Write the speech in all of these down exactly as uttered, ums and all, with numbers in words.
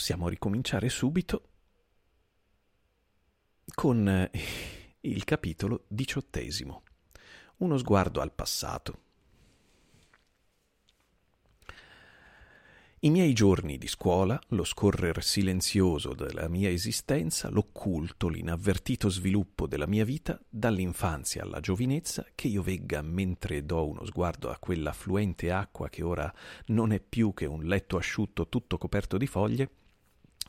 possiamo ricominciare subito con il capitolo diciottesimo, uno sguardo al passato. I miei giorni di scuola, lo scorrer silenzioso della mia esistenza, l'occulto, l'inavvertito sviluppo della mia vita, dall'infanzia alla giovinezza, che io vegga mentre do uno sguardo a quella fluente acqua che ora non è più che un letto asciutto tutto coperto di foglie,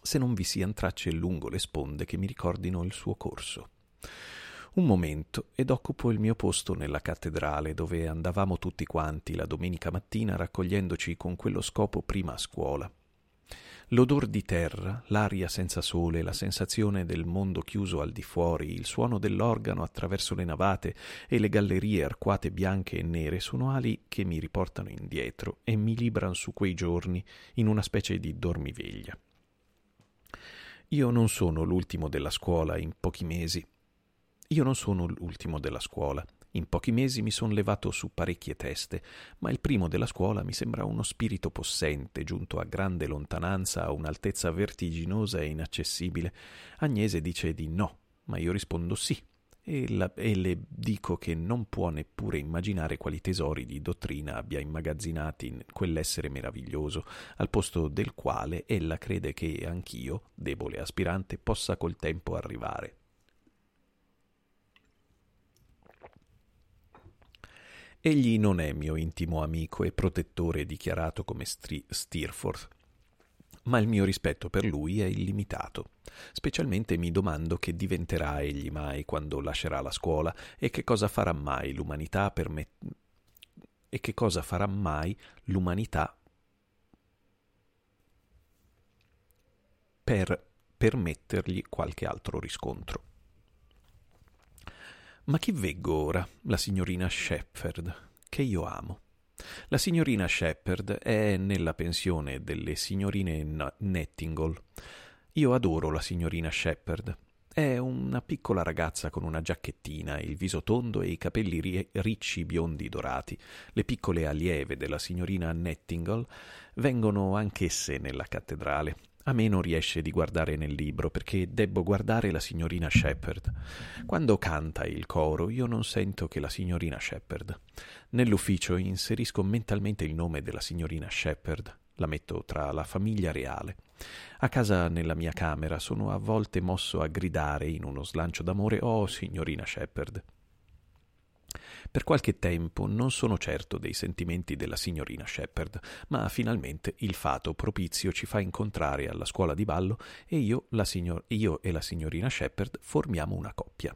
se non vi siano tracce lungo le sponde che mi ricordino il suo corso. Un momento ed occupo il mio posto nella cattedrale dove andavamo tutti quanti la domenica mattina raccogliendoci con quello scopo prima a scuola. L'odor di terra, l'aria senza sole, la sensazione del mondo chiuso al di fuori, il suono dell'organo attraverso le navate e le gallerie arcuate bianche e nere sono ali che mi riportano indietro e mi libran su quei giorni in una specie di dormiveglia. Io non sono l'ultimo della scuola in pochi mesi. Io non sono l'ultimo della scuola. In pochi mesi mi sono levato su parecchie teste, ma il primo della scuola mi sembra uno spirito possente, giunto a grande lontananza, a un'altezza vertiginosa e inaccessibile. Agnese dice di no, ma io rispondo sì, e, la, e le dico che non può neppure immaginare quali tesori di dottrina abbia immagazzinati in quell'essere meraviglioso, al posto del quale ella crede che anch'io, debole aspirante, possa col tempo arrivare. Egli non è mio intimo amico e protettore dichiarato come Stri- Steerforth, ma il mio rispetto per lui è illimitato. Specialmente mi domando che diventerà egli mai quando lascerà la scuola e che cosa farà mai l'umanità per me- e che cosa farà mai l'umanità per permettergli qualche altro riscontro. Ma chi veggo ora? La signorina Shepherd, che io amo. La signorina Shepherd è nella pensione delle signorine Nettingle. Io adoro la signorina Shepherd. È una piccola ragazza con una giacchettina, il viso tondo e i capelli ri- ricci biondi dorati. Le piccole allieve della signorina Nettingle vengono anch'esse nella cattedrale. A me non riesce di guardare nel libro perché debbo guardare la signorina Shepherd. Quando canta il coro io non sento che la signorina Shepherd. Nell'ufficio inserisco mentalmente il nome della signorina Shepherd, la metto tra la famiglia reale. A casa nella mia camera sono a volte mosso a gridare in uno slancio d'amore «Oh, signorina Shepherd!». Per qualche tempo non sono certo dei sentimenti della signorina Shepherd, ma finalmente il fato propizio ci fa incontrare alla scuola di ballo e io, la signor- io e la signorina Shepherd formiamo una coppia.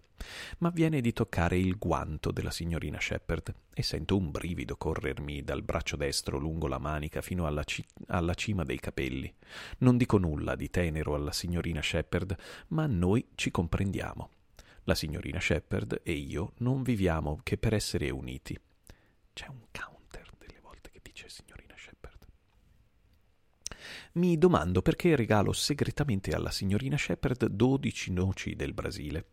Ma viene di toccare il guanto della signorina Shepherd e sento un brivido corrermi dal braccio destro lungo la manica fino alla, ci- alla cima dei capelli. Non dico nulla di tenero alla signorina Shepherd, ma noi ci comprendiamo. La signorina Shepherd e io non viviamo che per essere uniti. C'è un counter delle volte che dice signorina Shepherd. Mi domando perché regalo segretamente alla signorina Shepherd dodici noci del Brasile.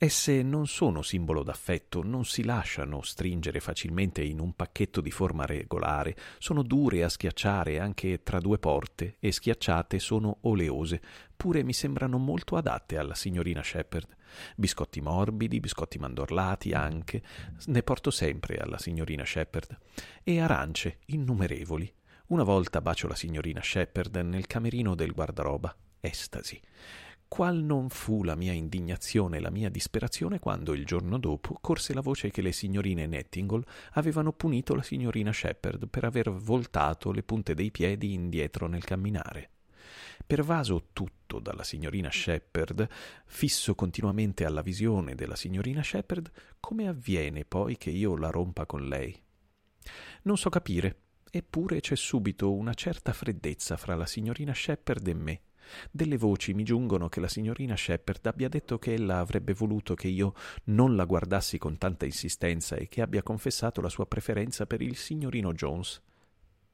Esse non sono simbolo d'affetto, non si lasciano stringere facilmente in un pacchetto di forma regolare, sono dure a schiacciare anche tra due porte e schiacciate sono oleose, pure mi sembrano molto adatte alla signorina Shepherd. Biscotti morbidi, biscotti mandorlati anche, ne porto sempre alla signorina Shepherd, e arance innumerevoli. Una volta bacio la signorina Shepherd nel camerino del guardaroba, estasi. Qual non fu la mia indignazione e la mia disperazione quando il giorno dopo corse la voce che le signorine Nettingle avevano punito la signorina Shepherd per aver voltato le punte dei piedi indietro nel camminare. Pervaso tutto dalla signorina Shepherd, fisso continuamente alla visione della signorina Shepherd, come avviene poi che io la rompa con lei? Non so capire, eppure c'è subito una certa freddezza fra la signorina Shepherd e me. Delle voci mi giungono che la signorina Shepherd abbia detto che ella avrebbe voluto che io non la guardassi con tanta insistenza e che abbia confessato la sua preferenza per il signorino Jones.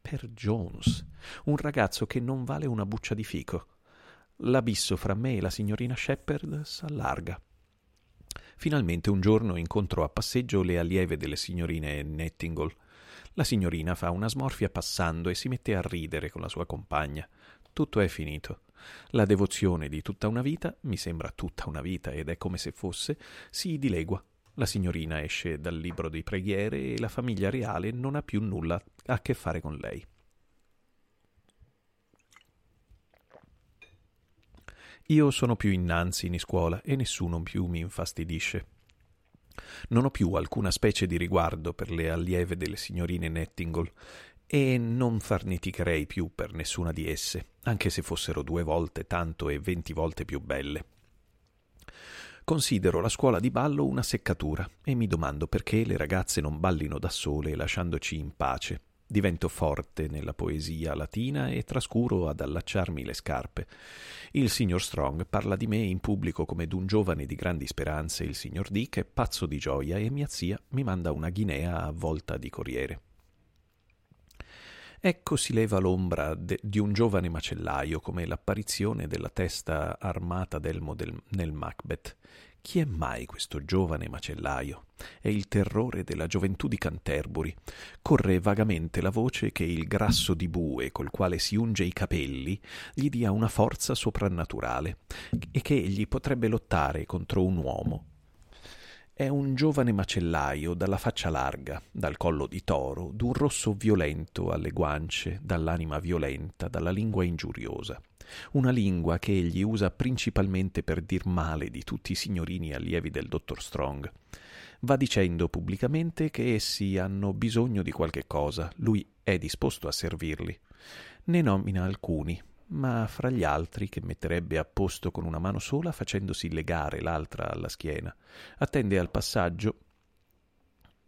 Per Jones, un ragazzo che non vale una buccia di fico. L'abisso fra me e la signorina Shepherd s'allarga. Finalmente un giorno incontro a passeggio le allieve delle signorine Nettingle. La signorina fa una smorfia passando e si mette a ridere con la sua compagna. tutto è finito. La devozione di tutta una vita, mi sembra tutta una vita ed è come se fosse, si dilegua. La signorina esce dal libro di preghiere e la famiglia reale non ha più nulla a che fare con lei. Io sono più innanzi in scuola e nessuno più mi infastidisce. Non ho più alcuna specie di riguardo per le allieve delle signorine Nettingle e non farneticherei più per nessuna di esse, anche se fossero due volte tanto e venti volte più belle. Considero la scuola di ballo una seccatura e mi domando perché le ragazze non ballino da sole lasciandoci in pace. Divento forte nella poesia latina e trascuro ad allacciarmi le scarpe. Il signor Strong parla di me in pubblico come d'un giovane di grandi speranze, il signor Dick è pazzo di gioia e mia zia mi manda una ghinea a volta di corriere. Ecco si leva l'ombra de- di un giovane macellaio come l'apparizione della testa armata d'elmo del- nel Macbeth. Chi è mai questo giovane macellaio? È il terrore della gioventù di Canterbury. Corre vagamente la voce che il grasso di bue col quale si unge i capelli gli dia una forza soprannaturale e che egli potrebbe lottare contro un uomo. È un giovane macellaio dalla faccia larga, dal collo di toro, d'un rosso violento alle guance, dall'anima violenta, dalla lingua ingiuriosa. Una lingua che egli usa principalmente per dir male di tutti i signorini allievi del dottor Strong. Va dicendo pubblicamente che essi hanno bisogno di qualche cosa, lui è disposto a servirli. Ne nomina alcuni, ma fra gli altri che metterebbe a posto con una mano sola facendosi legare l'altra alla schiena. Attende al passaggio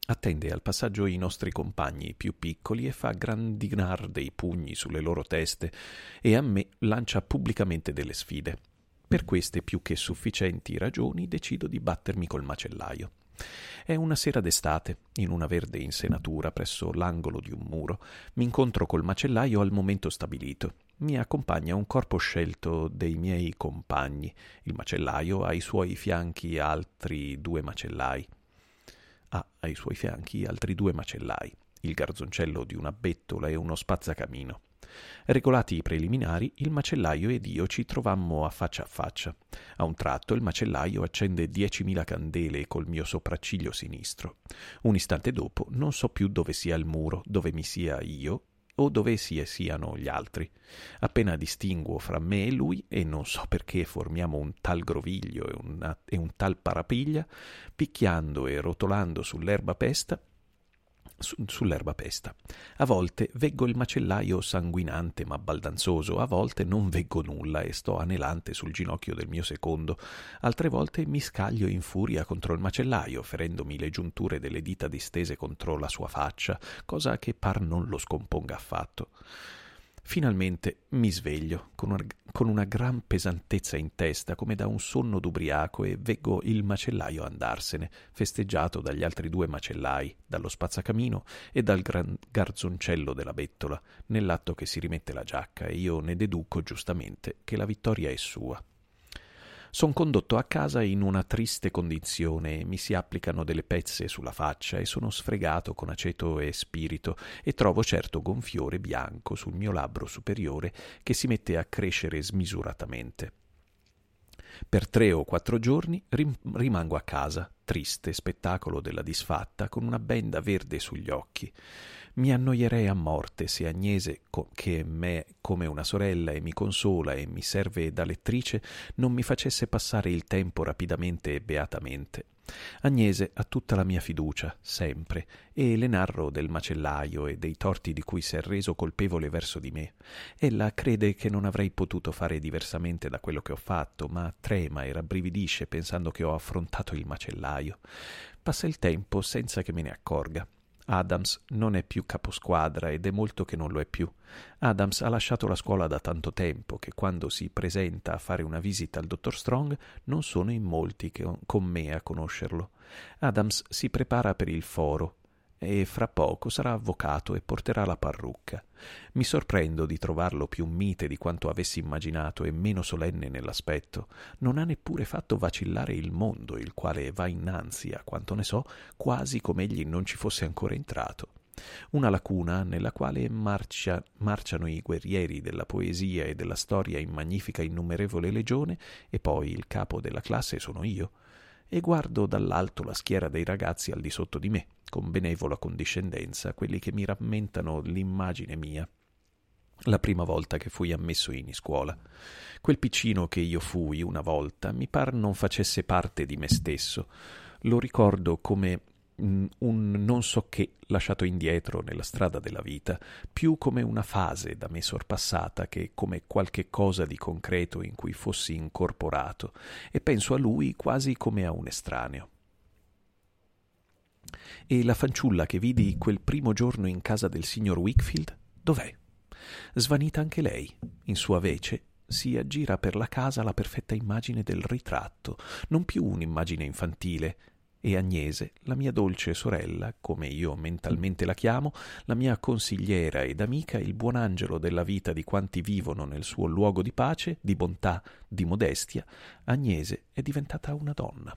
Attende al passaggio i nostri compagni più piccoli e fa grandinar dei pugni sulle loro teste e a me lancia pubblicamente delle sfide. Per queste più che sufficienti ragioni decido di battermi col macellaio. È una sera d'estate, in una verde insenatura presso l'angolo di un muro, mi incontro col macellaio al momento stabilito. Mi accompagna un corpo scelto dei miei compagni. Il macellaio ha ai suoi fianchi altri due macellai. Ha ah, ai suoi fianchi altri due macellai, il garzoncello di una bettola e uno spazzacamino. Regolati i preliminari, il macellaio ed io ci trovammo a faccia a faccia. A un tratto il macellaio accende diecimila candele col mio sopracciglio sinistro. Un istante dopo non so più dove sia il muro, dove mi sia io o dove si siano gli altri. Appena distinguo fra me e lui, e non so perché formiamo un tal groviglio e, una, e un tal parapiglia, picchiando e rotolando sull'erba pesta, su, sull'erba pesta. A volte veggo il macellaio sanguinante ma baldanzoso, a volte non veggo nulla e sto anelante sul ginocchio del mio secondo, altre volte mi scaglio in furia contro il macellaio, ferendomi le giunture delle dita distese contro la sua faccia, cosa che par non lo scomponga affatto. Finalmente mi sveglio con una, con una gran pesantezza in testa, come da un sonno d'ubriaco, e veggo il macellaio andarsene, festeggiato dagli altri due macellai, dallo spazzacamino e dal gran garzoncello della bettola, nell'atto che si rimette la giacca, e io ne deduco giustamente che la vittoria è sua. Son condotto a casa in una triste condizione, mi si applicano delle pezze sulla faccia e sono sfregato con aceto e spirito e trovo certo gonfiore bianco sul mio labbro superiore che si mette a crescere smisuratamente. Per tre o quattro giorni rimango a casa, triste spettacolo della disfatta, con una benda verde sugli occhi. Mi annoierei a morte se Agnese, che me come una sorella e mi consola e mi serve da lettrice, non mi facesse passare il tempo rapidamente e beatamente. Agnese ha tutta la mia fiducia, sempre, e le narro del macellaio e dei torti di cui si è reso colpevole verso di me. Ella crede che non avrei potuto fare diversamente da quello che ho fatto, ma trema e rabbrividisce pensando che ho affrontato il macellaio. Passa il tempo senza che me ne accorga. Adams non è più caposquadra ed è molto che non lo è più. Adams ha lasciato la scuola da tanto tempo che quando si presenta a fare una visita al dottor Strong non sono in molti che, con me a conoscerlo. Adams si prepara per il foro e fra poco sarà avvocato e porterà la parrucca. Mi sorprendo di trovarlo più mite di quanto avessi immaginato e meno solenne nell'aspetto. Non ha neppure fatto vacillare il mondo, il quale va innanzi, a quanto ne so, quasi come egli non ci fosse ancora entrato. una lacuna nella quale marcia, marciano i guerrieri della poesia e della storia in magnifica innumerevole legione, e poi il capo della classe sono io, e guardo dall'alto la schiera dei ragazzi al di sotto di me, con benevola condiscendenza, quelli che mi rammentano l'immagine mia. La prima volta che fui ammesso in scuola. Quel piccino che io fui una volta mi par non facesse parte di me stesso. Lo ricordo come un non so che lasciato indietro nella strada della vita, più come una fase da me sorpassata che come qualche cosa di concreto in cui fossi incorporato, e penso a lui quasi come a un estraneo. E la fanciulla che vidi quel primo giorno in casa del signor Wickfield, dov'è? Svanita anche lei, in sua vece, si aggira per la casa la perfetta immagine del ritratto, non più un'immagine infantile, e Agnese, la mia dolce sorella, come io mentalmente la chiamo, la mia consigliera ed amica, il buon angelo della vita di quanti vivono nel suo luogo di pace, di bontà, di modestia, Agnese è diventata una donna.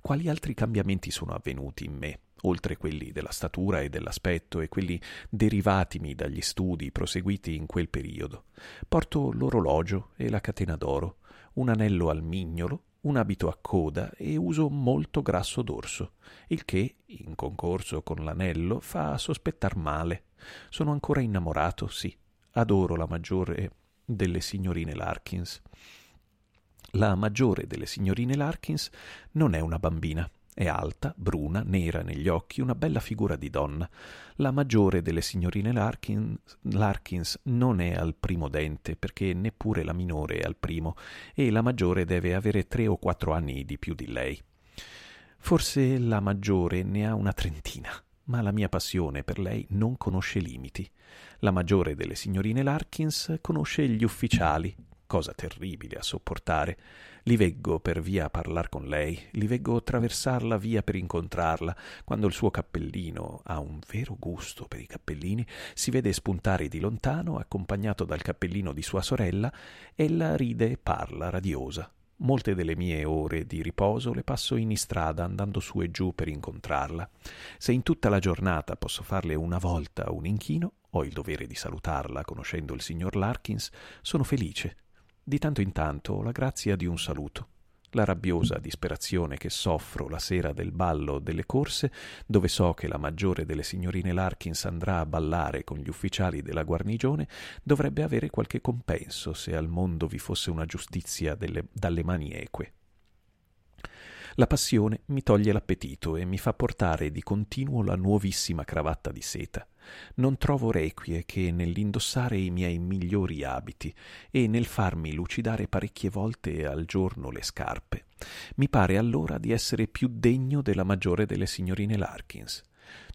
Quali altri cambiamenti sono avvenuti in me, oltre quelli della statura e dell'aspetto e quelli derivatimi dagli studi proseguiti in quel periodo? Porto l'orologio e la catena d'oro, un anello al mignolo, un abito a coda e uso molto grasso d'orso, il che, in concorso con l'anello, fa sospettar male. Sono ancora innamorato, sì, adoro la maggiore delle signorine Larkins. La maggiore delle signorine Larkins non è una bambina. È alta, bruna, nera negli occhi, una bella figura di donna. La maggiore delle signorine Larkins, Larkins non è al primo dente, perché neppure la minore è al primo, e la maggiore deve avere tre o quattro anni di più di lei. Forse la maggiore ne ha una trentina, ma la mia passione per lei non conosce limiti. La maggiore delle signorine Larkins conosce gli ufficiali, cosa terribile a sopportare. Li veggo per via parlar con lei, li veggo attraversarla via per incontrarla, quando il suo cappellino ha un vero gusto per i cappellini, si vede spuntare di lontano, accompagnato dal cappellino di sua sorella, ella ride e parla radiosa. Molte delle mie ore di riposo le passo in istrada andando su e giù per incontrarla. Se in tutta la giornata posso farle una volta un inchino, ho il dovere di salutarla conoscendo il signor Larkins, sono felice. Di tanto in tanto ho la grazia di un saluto. La rabbiosa disperazione che soffro la sera del ballo delle corse, dove so che la maggiore delle signorine Larkins andrà a ballare con gli ufficiali della guarnigione, dovrebbe avere qualche compenso se al mondo vi fosse una giustizia delle, dalle mani eque. La passione mi toglie l'appetito e mi fa portare di continuo la nuovissima cravatta di seta. Non trovo requie che nell'indossare i miei migliori abiti e nel farmi lucidare parecchie volte al giorno le scarpe. Mi pare allora di essere più degno della maggiore delle signorine Larkins.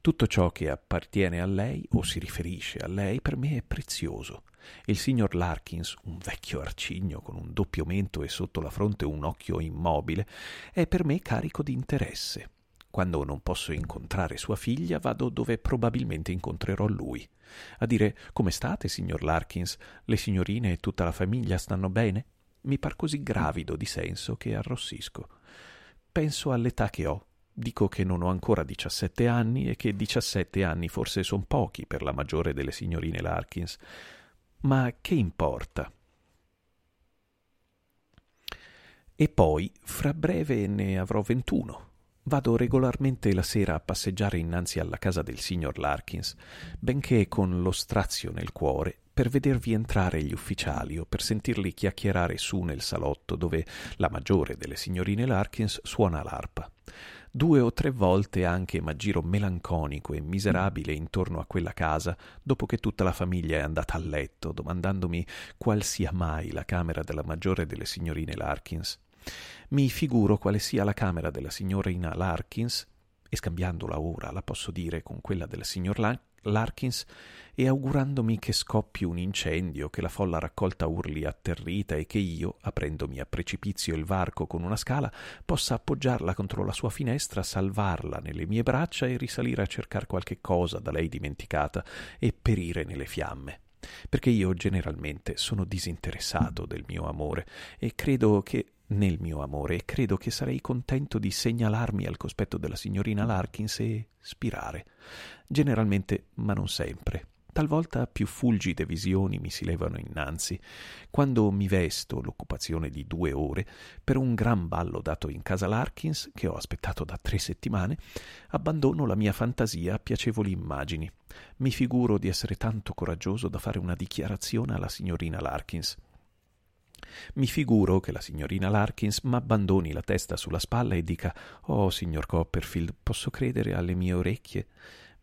Tutto ciò che appartiene a lei o si riferisce a lei per me è prezioso. Il signor Larkins, un vecchio arcigno con un doppio mento e sotto la fronte un occhio immobile, è per me carico di interesse. Quando non posso incontrare sua figlia, vado dove probabilmente incontrerò lui. A dire: come state, signor Larkins? Le signorine e tutta la famiglia stanno bene? Mi par così gravido di senso che arrossisco. Penso all'età che ho. Dico che non ho ancora diciassette anni e che diciassette anni forse son pochi per la maggiore delle signorine Larkins. Ma che importa? E poi, fra breve ne avrò ventuno. Vado regolarmente la sera a passeggiare innanzi alla casa del signor Larkins, benché con lo strazio nel cuore, per vedervi entrare gli ufficiali o per sentirli chiacchierare su nel salotto dove la maggiore delle signorine Larkins suona l'arpa. Due o tre volte anche m'aggiro melanconico e miserabile intorno a quella casa, dopo che tutta la famiglia è andata a letto, domandandomi qual sia mai la camera della maggiore delle signorine Larkins. Mi figuro quale sia la camera della signorina Larkins, e scambiandola ora la posso dire con quella del signor Larkins, Larkins e augurandomi che scoppi un incendio, che la folla raccolta urli atterrita e che io, aprendomi a precipizio il varco con una scala, possa appoggiarla contro la sua finestra, salvarla nelle mie braccia e risalire a cercare qualche cosa da lei dimenticata e perire nelle fiamme. Perché io generalmente sono disinteressato del mio amore e credo che nel mio amore e credo che sarei contento di segnalarmi al cospetto della signorina Larkins e spirare. Generalmente, ma non sempre. Talvolta più fulgide visioni mi si levano innanzi. Quando mi vesto, l'occupazione di due ore, per un gran ballo dato in casa Larkins, che ho aspettato da tre settimane, abbandono la mia fantasia a piacevoli immagini. Mi figuro di essere tanto coraggioso da fare una dichiarazione alla signorina Larkins. Mi figuro che la signorina Larkins m'abbandoni la testa sulla spalla e dica: «Oh, signor Copperfield, posso credere alle mie orecchie?»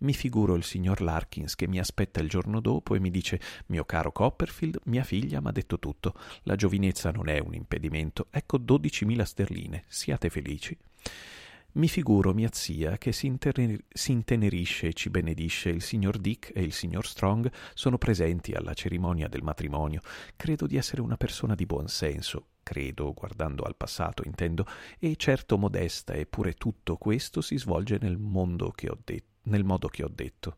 Mi figuro il signor Larkins che mi aspetta il giorno dopo e mi dice: «Mio caro Copperfield, mia figlia m'ha detto tutto. La giovinezza non è un impedimento. Ecco dodicimila sterline. Siate felici». Mi figuro mia zia che si, interne- si intenerisce e ci benedisce. Il signor Dick e il signor Strong sono presenti alla cerimonia del matrimonio. Credo di essere una persona di buon senso. Credo, guardando al passato intendo, e certo modesta, eppure tutto questo si svolge nel mondo che ho detto. Nel modo che ho detto.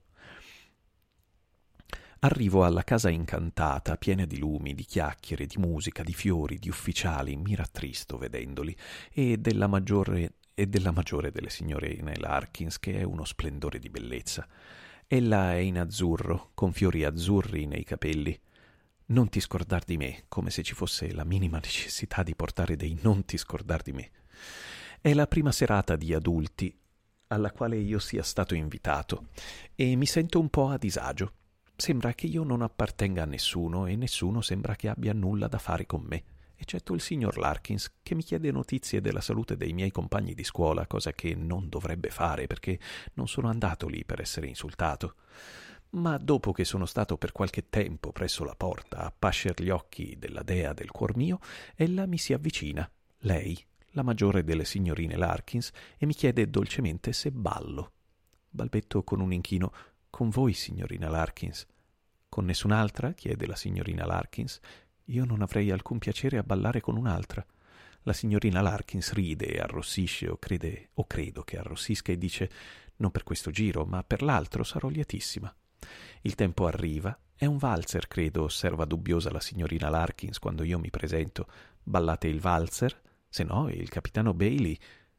Arrivo alla casa incantata, piena di lumi, di chiacchiere, di musica, di fiori, di ufficiali. Mi rattristo vedendoli, e della maggiore e della maggiore delle signorine Larkins, che è uno splendore di bellezza. Ella è in azzurro, con fiori azzurri nei capelli. Non ti scordar di me, come se ci fosse la minima necessità di portare dei non ti scordar di me. È la prima serata di adulti alla quale io sia stato invitato, e mi sento un po' a disagio. Sembra che io non appartenga a nessuno e nessuno sembra che abbia nulla da fare con me, eccetto il signor Larkins, che mi chiede notizie della salute dei miei compagni di scuola, cosa che non dovrebbe fare perché non sono andato lì per essere insultato. Ma dopo che sono stato per qualche tempo presso la porta a pascer gli occhi della dea del cuor mio, ella mi si avvicina, lei, la maggiore delle signorine Larkins, e mi chiede dolcemente se ballo. Balbetto con un inchino: «Con voi, signorina Larkins». «Con nessun'altra?» chiede la signorina Larkins. «Io non avrei alcun piacere a ballare con un'altra». La signorina Larkins ride e arrossisce, o crede, o credo che arrossisca, e dice: «Non per questo giro, ma per l'altro sarò lietissima». Il tempo arriva. «È un valzer, credo», osserva dubbiosa la signorina Larkins quando io mi presento. «Ballate il valzer?» «Se no, il capitano Bailey».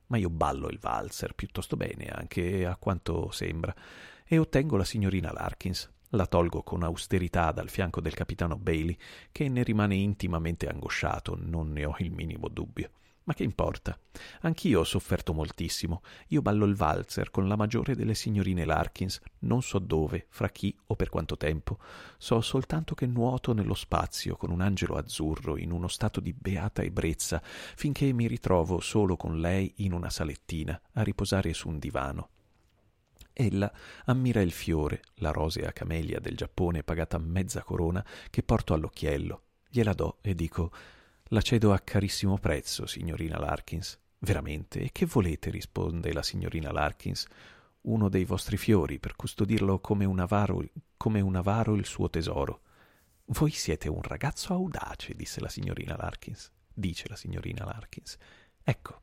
«Ma io ballo il valzer piuttosto bene, anche a quanto sembra». E ottengo la signorina Larkins. La tolgo con austerità dal fianco del capitano Bailey, che ne rimane intimamente angosciato, non ne ho il minimo dubbio. Ma che importa? Anch'io ho sofferto moltissimo. Io ballo il valzer con la maggiore delle signorine Larkins, non so dove, fra chi o per quanto tempo. So soltanto che nuoto nello spazio con un angelo azzurro in uno stato di beata ebbrezza, finché mi ritrovo solo con lei in una salettina, a riposare su un divano. Ella ammira il fiore, la rosea camelia del Giappone pagata mezza corona, che porto all'occhiello. Gliela do e dico: «La cedo a carissimo prezzo, signorina Larkins». «Veramente? E che volete?» risponde la signorina Larkins. «Uno dei vostri fiori, per custodirlo come un avaro, come un avaro il suo tesoro». «Voi siete un ragazzo audace», disse la signorina Larkins. Dice la signorina Larkins. «Ecco».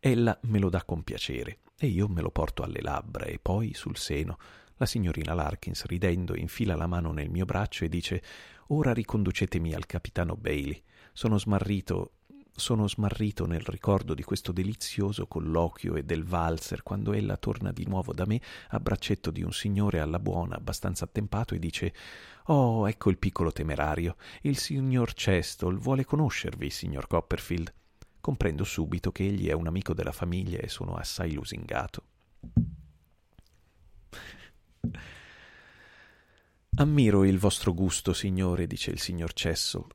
Ella me lo dà con piacere e io me lo porto alle labbra e poi sul seno. La signorina Larkins, ridendo, infila la mano nel mio braccio e dice: «Ora riconducetemi al capitano Bailey. Sono smarrito, sono smarrito nel ricordo di questo delizioso colloquio e del valzer», quando ella torna di nuovo da me a braccetto di un signore alla buona abbastanza attempato e dice: «Oh, ecco il piccolo temerario. Il signor Chestle vuole conoscervi, signor Copperfield». Comprendo subito che egli è un amico della famiglia e sono assai lusingato. «Ammiro il vostro gusto, signore», dice il signor Chestle.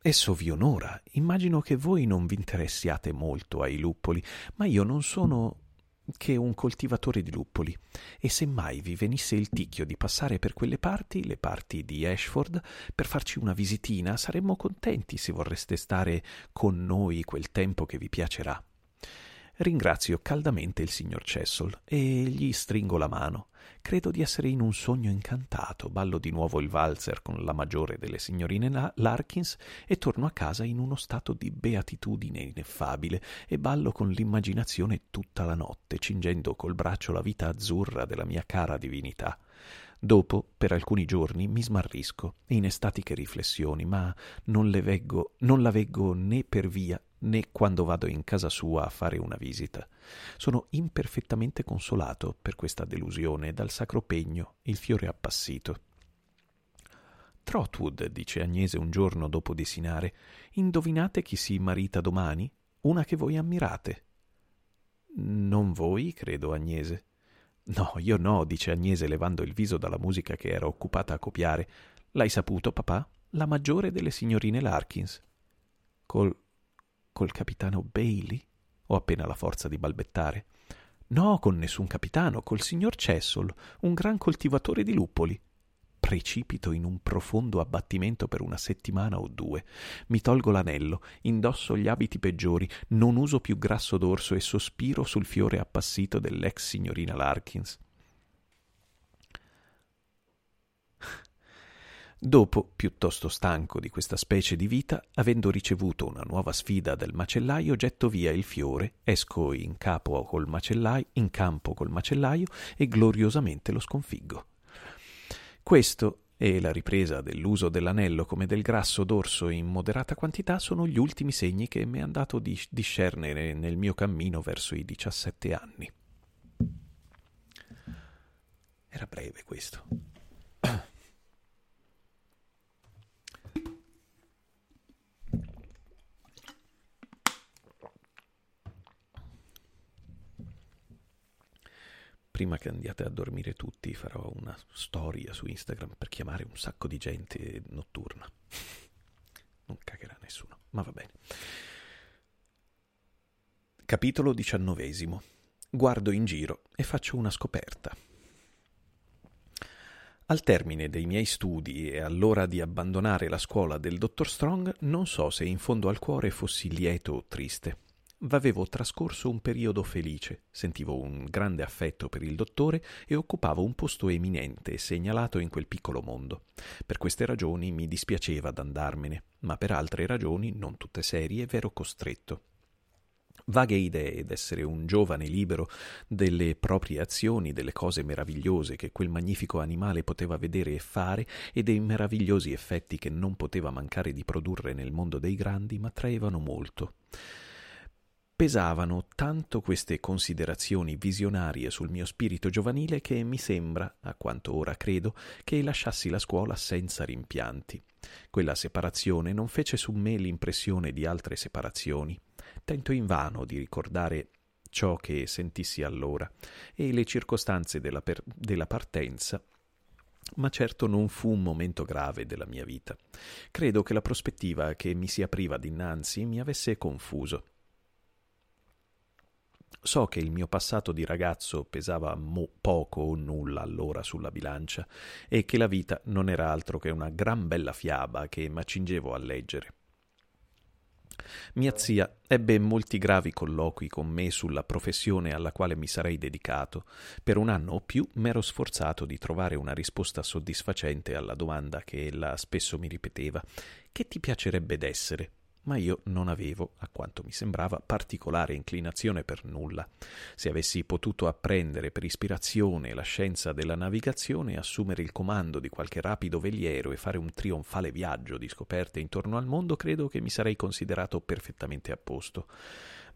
«Esso vi onora. Immagino che voi non vi interessiate molto ai luppoli, ma io non sono che un coltivatore di luppoli, e se mai vi venisse il ticchio di passare per quelle parti, le parti di Ashford, per farci una visitina, saremmo contenti se vorreste stare con noi quel tempo che vi piacerà». Ringrazio caldamente il signor Chestle e gli stringo la mano. Credo di essere in un sogno incantato, ballo di nuovo il valzer con la maggiore delle signorine Larkins e torno a casa in uno stato di beatitudine ineffabile e ballo con l'immaginazione tutta la notte, cingendo col braccio la vita azzurra della mia cara divinità. Dopo, per alcuni giorni, mi smarrisco in estatiche riflessioni, ma non le veggo, non la veggo né per via né quando vado in casa sua a fare una visita. Sono imperfettamente consolato per questa delusione dal sacro pegno, il fiore appassito. Trotwood, dice Agnese un giorno dopo desinare, indovinate chi si marita domani? Una che voi ammirate. Non voi, credo, Agnese. No, io no, dice Agnese levando il viso dalla musica che era occupata a copiare. L'hai saputo, papà? La maggiore delle signorine Larkins. Col... col capitano Bailey? Ho appena la forza di balbettare. No, con nessun capitano, col signor Chestle, un gran coltivatore di luppoli. Precipito in un profondo abbattimento per una settimana o due. Mi tolgo l'anello, indosso gli abiti peggiori, non uso più grasso d'orso e sospiro sul fiore appassito dell'ex signorina Larkins. Dopo, piuttosto stanco di questa specie di vita, avendo ricevuto una nuova sfida del macellaio, getto via il fiore, esco in capo col macellaio, in campo col macellaio e gloriosamente lo sconfiggo. Questo e la ripresa dell'uso dell'anello come del grasso d'orso in moderata quantità sono gli ultimi segni che mi è andato di discernere nel mio cammino verso i diciassette anni. Era breve questo. Prima che andiate a dormire tutti farò una storia su Instagram per chiamare un sacco di gente notturna. Non cagherà nessuno, ma va bene. Capitolo diciannovesimo. Guardo in giro e faccio una scoperta. Al termine dei miei studi e all'ora di abbandonare la scuola del dottor Strong, non so se in fondo al cuore fossi lieto o triste. Avevo trascorso un periodo felice, sentivo un grande affetto per il dottore e occupavo un posto eminente segnalato in quel piccolo mondo. Per queste ragioni mi dispiaceva d'andarmene, ma per altre ragioni, non tutte serie, ero costretto. Vaghe idee d'essere un giovane libero delle proprie azioni, delle cose meravigliose che quel magnifico animale poteva vedere e fare e dei meravigliosi effetti che non poteva mancare di produrre nel mondo dei grandi, m'attraevano molto. Pesavano tanto queste considerazioni visionarie sul mio spirito giovanile che mi sembra, a quanto ora credo, che lasciassi la scuola senza rimpianti. Quella separazione non fece su me l'impressione di altre separazioni. Tento invano di ricordare ciò che sentissi allora e le circostanze della, per- della partenza, ma certo non fu un momento grave della mia vita. Credo che la prospettiva che mi si apriva dinanzi mi avesse confuso. So che il mio passato di ragazzo pesava mo- poco o nulla allora sulla bilancia e che la vita non era altro che una gran bella fiaba che m'accingevo a leggere. Mia zia ebbe molti gravi colloqui con me sulla professione alla quale mi sarei dedicato. Per un anno o più m'ero sforzato di trovare una risposta soddisfacente alla domanda che ella spesso mi ripeteva: «Che ti piacerebbe d'essere?» Ma io non avevo, a quanto mi sembrava, particolare inclinazione per nulla. Se avessi potuto apprendere per ispirazione la scienza della navigazione, assumere il comando di qualche rapido veliero e fare un trionfale viaggio di scoperte intorno al mondo, credo che mi sarei considerato perfettamente a posto.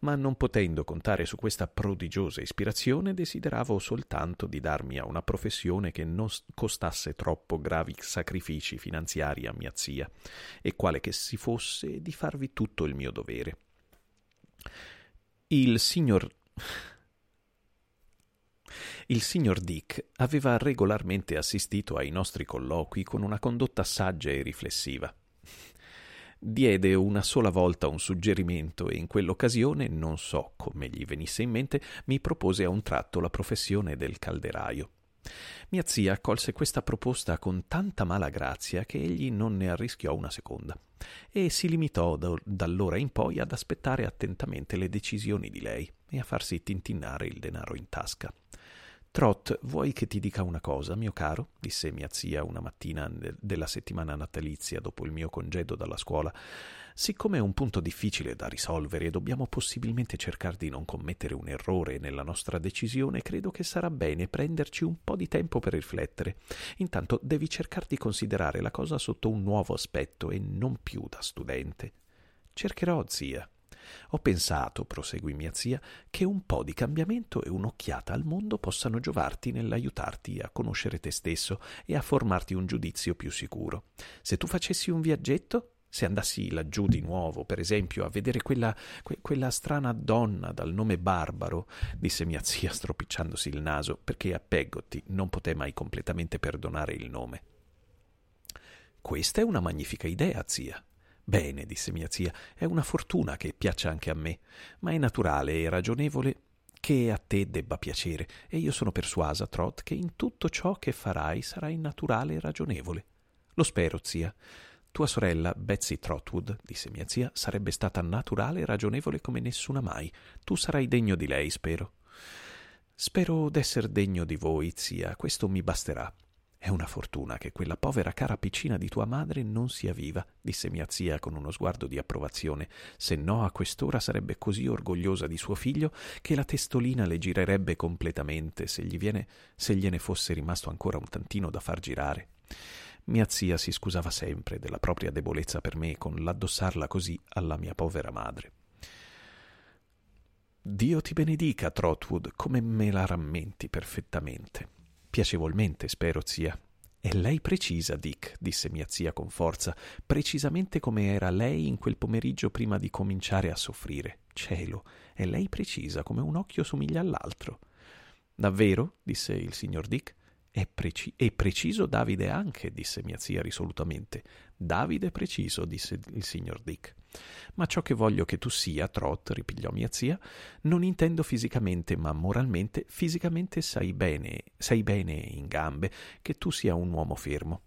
Ma non potendo contare su questa prodigiosa ispirazione, desideravo soltanto di darmi a una professione che non costasse troppo gravi sacrifici finanziari a mia zia, e quale che si fosse, di farvi tutto il mio dovere. Il signor... Il signor Dick aveva regolarmente assistito ai nostri colloqui con una condotta saggia e riflessiva. Diede una sola volta un suggerimento e in quell'occasione, non so come gli venisse in mente, mi propose a un tratto la professione del calderaio. Mia zia accolse questa proposta con tanta mala grazia che egli non ne arrischiò una seconda e si limitò da, d'allora in poi ad aspettare attentamente le decisioni di lei e a farsi tintinnare il denaro in tasca. «Trot, vuoi che ti dica una cosa, mio caro?» disse mia zia una mattina della settimana natalizia dopo il mio congedo dalla scuola. «Siccome è un punto difficile da risolvere e dobbiamo possibilmente cercare di non commettere un errore nella nostra decisione, credo che sarà bene prenderci un po' di tempo per riflettere. Intanto devi cercare di considerare la cosa sotto un nuovo aspetto e non più da studente». «Cercherò, zia». «Ho pensato», proseguì mia zia, «che un po' di cambiamento e un'occhiata al mondo possano giovarti nell'aiutarti a conoscere te stesso e a formarti un giudizio più sicuro. Se tu facessi un viaggetto, se andassi laggiù di nuovo, per esempio, a vedere quella, que- quella strana donna dal nome barbaro», disse mia zia stropicciandosi il naso, perché a Peggotty non poté mai completamente perdonare il nome. «Questa è una magnifica idea, zia». «Bene», disse mia zia, «è una fortuna che piaccia anche a me, ma è naturale e ragionevole che a te debba piacere, e io sono persuasa, Trot, che in tutto ciò che farai sarai naturale e ragionevole». «Lo spero, zia». «Tua sorella, Betsy Trotwood», disse mia zia, «sarebbe stata naturale e ragionevole come nessuna mai. Tu sarai degno di lei, spero». «Spero d'esser degno di voi, zia, questo mi basterà». «È una fortuna che quella povera cara piccina di tua madre non sia viva», disse mia zia con uno sguardo di approvazione, «se no a quest'ora sarebbe così orgogliosa di suo figlio che la testolina le girerebbe completamente se gli viene, se gliene fosse rimasto ancora un tantino da far girare». Mia zia si scusava sempre della propria debolezza per me con l'addossarla così alla mia povera madre. «Dio ti benedica, Trotwood, come me la rammenti perfettamente». «Piacevolmente, spero, zia». «È lei precisa, Dick», disse mia zia con forza, «precisamente come era lei in quel pomeriggio prima di cominciare a soffrire. Cielo, è lei precisa come un occhio somiglia all'altro». «Davvero?» disse il signor Dick. «È preci- e preciso Davide anche», disse mia zia risolutamente. «Davide preciso», disse il signor Dick. «Ma ciò che voglio che tu sia, Trot», ripigliò mia zia, «non intendo fisicamente, ma moralmente. Fisicamente sai bene, sai bene in gambe che tu sia un uomo fermo,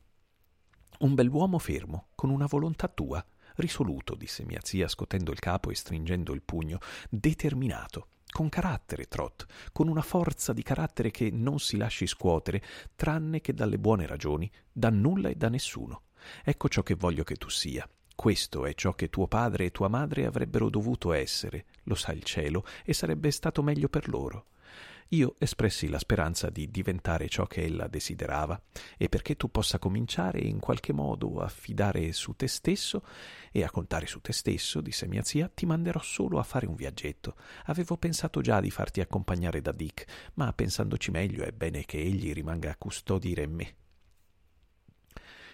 un bell'uomo fermo, con una volontà tua, risoluto», disse mia zia scotendo il capo e stringendo il pugno, «determinato, con carattere, Trot, con una forza di carattere che non si lasci scuotere, tranne che dalle buone ragioni, da nulla e da nessuno. Ecco ciò che voglio che tu sia. Questo è ciò che tuo padre e tua madre avrebbero dovuto essere, lo sa il cielo, e sarebbe stato meglio per loro». Io espressi la speranza di diventare ciò che ella desiderava, e perché tu possa cominciare in qualche modo a fidare su te stesso e a contare su te stesso, disse mia zia, ti manderò solo a fare un viaggetto. Avevo pensato già di farti accompagnare da Dick, ma pensandoci meglio è bene che egli rimanga a custodire me».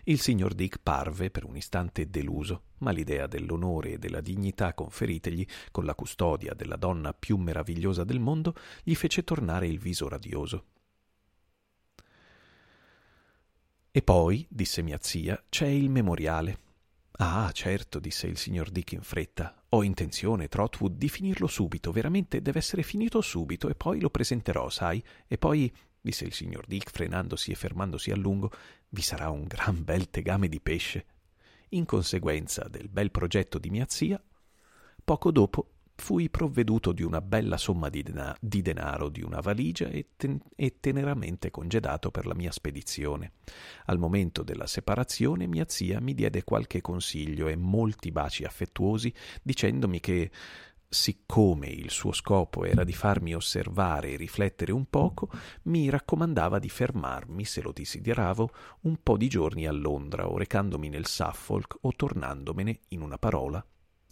Il signor Dick parve per un istante deluso, ma l'idea dell'onore e della dignità conferitegli con la custodia della donna più meravigliosa del mondo gli fece tornare il viso radioso. «E poi», disse mia zia, «c'è il memoriale». «Ah, certo», disse il signor Dick in fretta, «ho intenzione, Trotwood, di finirlo subito, veramente deve essere finito subito e poi lo presenterò, sai, e poi...» disse il signor Dick, frenandosi e fermandosi a lungo, «vi sarà un gran bel tegame di pesce». In conseguenza del bel progetto di mia zia, poco dopo fui provveduto di una bella somma di, dena- di denaro, di una valigia e, ten- e teneramente congedato per la mia spedizione. Al momento della separazione mia zia mi diede qualche consiglio e molti baci affettuosi, dicendomi che... siccome il suo scopo era di farmi osservare e riflettere un poco, mi raccomandava di fermarmi, se lo desideravo, un po' di giorni a Londra, o recandomi nel Suffolk, o tornandomene, in una parola,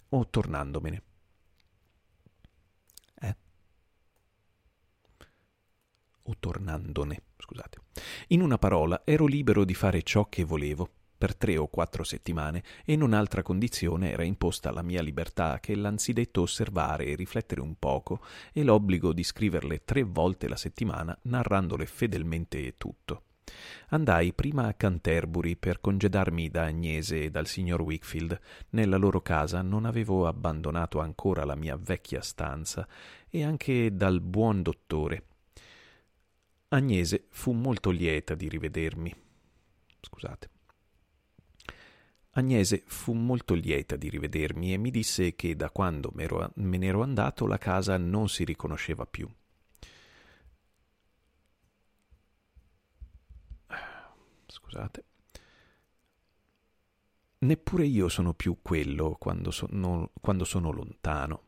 o tornandomene. Eh? O tornandone, scusate. In una parola, ero libero di fare ciò che volevo per tre o quattro settimane, e in un'altra condizione era imposta alla mia libertà che l'anzidetto osservare e riflettere un poco e l'obbligo di scriverle tre volte la settimana, narrandole fedelmente tutto. Andai prima a Canterbury per congedarmi da Agnese e dal signor Wickfield. Nella loro casa non avevo abbandonato ancora la mia vecchia stanza, e anche dal buon dottore. Agnese fu molto lieta di rivedermi. Scusate. Agnese fu molto lieta di rivedermi e mi disse che da quando me n'ero andato la casa non si riconosceva più. scusate. Neppure io sono più quello quando sono, quando sono lontano.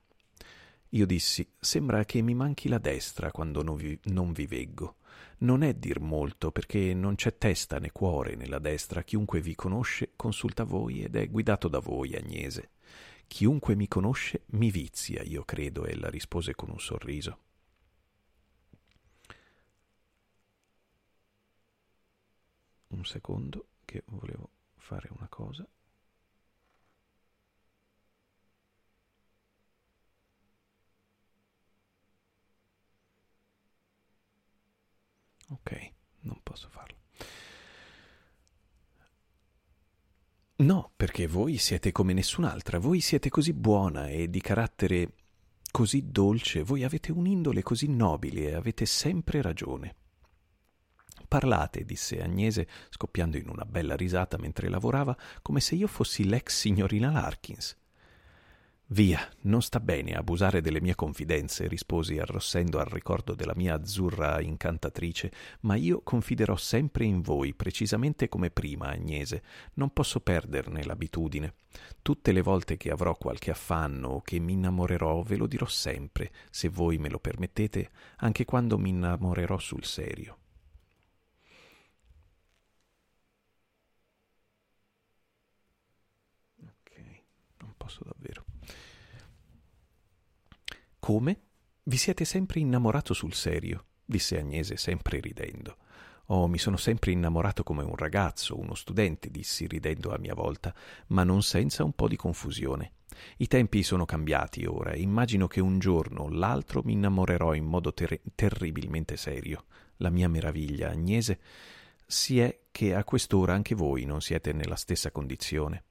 Io dissi, sembra che mi manchi la destra quando non, vi, non viveggo. Non è dir molto, perché non c'è testa né cuore nella destra. Chiunque vi conosce consulta voi ed è guidato da voi, Agnese. Chiunque mi conosce mi vizia, io credo, ella rispose con un sorriso. Un secondo, che volevo fare una cosa. Ok, non posso farlo. No, perché voi siete come nessun'altra, voi siete così buona e di carattere così dolce, voi avete un'indole così nobile e avete sempre ragione. Parlate, disse Agnese, scoppiando in una bella risata mentre lavorava, come se io fossi l'ex signorina Larkins. Via, non sta bene abusare delle mie confidenze, risposi arrossendo al ricordo della mia azzurra incantatrice, ma io confiderò sempre in voi, precisamente come prima, Agnese. Non posso perderne l'abitudine. Tutte le volte che avrò qualche affanno o che mi innamorerò ve lo dirò sempre, se voi me lo permettete, anche quando mi innamorerò sul serio. Ok, non posso davvero. Come? Vi siete sempre innamorato sul serio, disse Agnese sempre ridendo. Oh, mi sono sempre innamorato come un ragazzo, uno studente, dissi ridendo a mia volta, ma non senza un po' di confusione. I tempi sono cambiati ora e immagino che un giorno o l'altro mi innamorerò in modo ter- terribilmente serio. La mia meraviglia, Agnese, si è che a quest'ora anche voi non siete nella stessa condizione.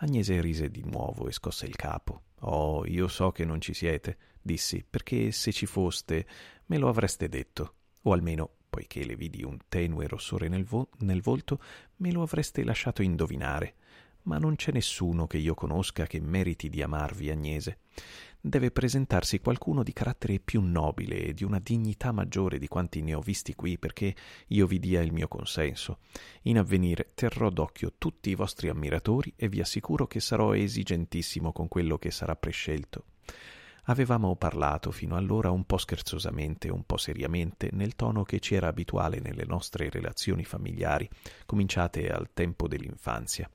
Agnese rise di nuovo e scosse il capo. «Oh, io so che non ci siete», dissi, «perché se ci foste me lo avreste detto, o almeno, poiché le vidi un tenue rossore nel, vo- nel volto, me lo avreste lasciato indovinare. Ma non c'è nessuno che io conosca che meriti di amarvi, Agnese. Deve presentarsi qualcuno di carattere più nobile e di una dignità maggiore di quanti ne ho visti qui, perché io vi dia il mio consenso. In avvenire terrò d'occhio tutti i vostri ammiratori e vi assicuro che sarò esigentissimo con quello che sarà prescelto. Avevamo parlato fino allora un po' scherzosamente, un po' seriamente, nel tono che ci era abituale nelle nostre relazioni familiari, cominciate al tempo dell'infanzia.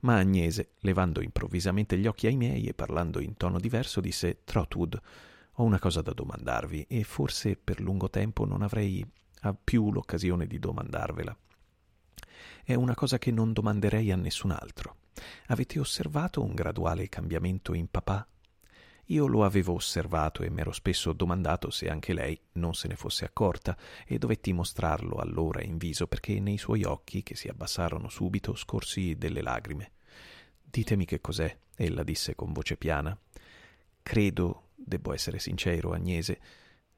Ma Agnese, levando improvvisamente gli occhi ai miei e parlando in tono diverso, disse «Trotwood, ho una cosa da domandarvi e forse per lungo tempo non avrei più l'occasione di domandarvela. È una cosa che non domanderei a nessun altro. Avete osservato un graduale cambiamento in papà?» Io lo avevo osservato e m'ero spesso domandato se anche lei non se ne fosse accorta e dovetti mostrarlo allora in viso perché nei suoi occhi, che si abbassarono subito, scorsi delle lagrime. «Ditemi che cos'è», ella disse con voce piana. «Credo, debbo essere sincero, Agnese.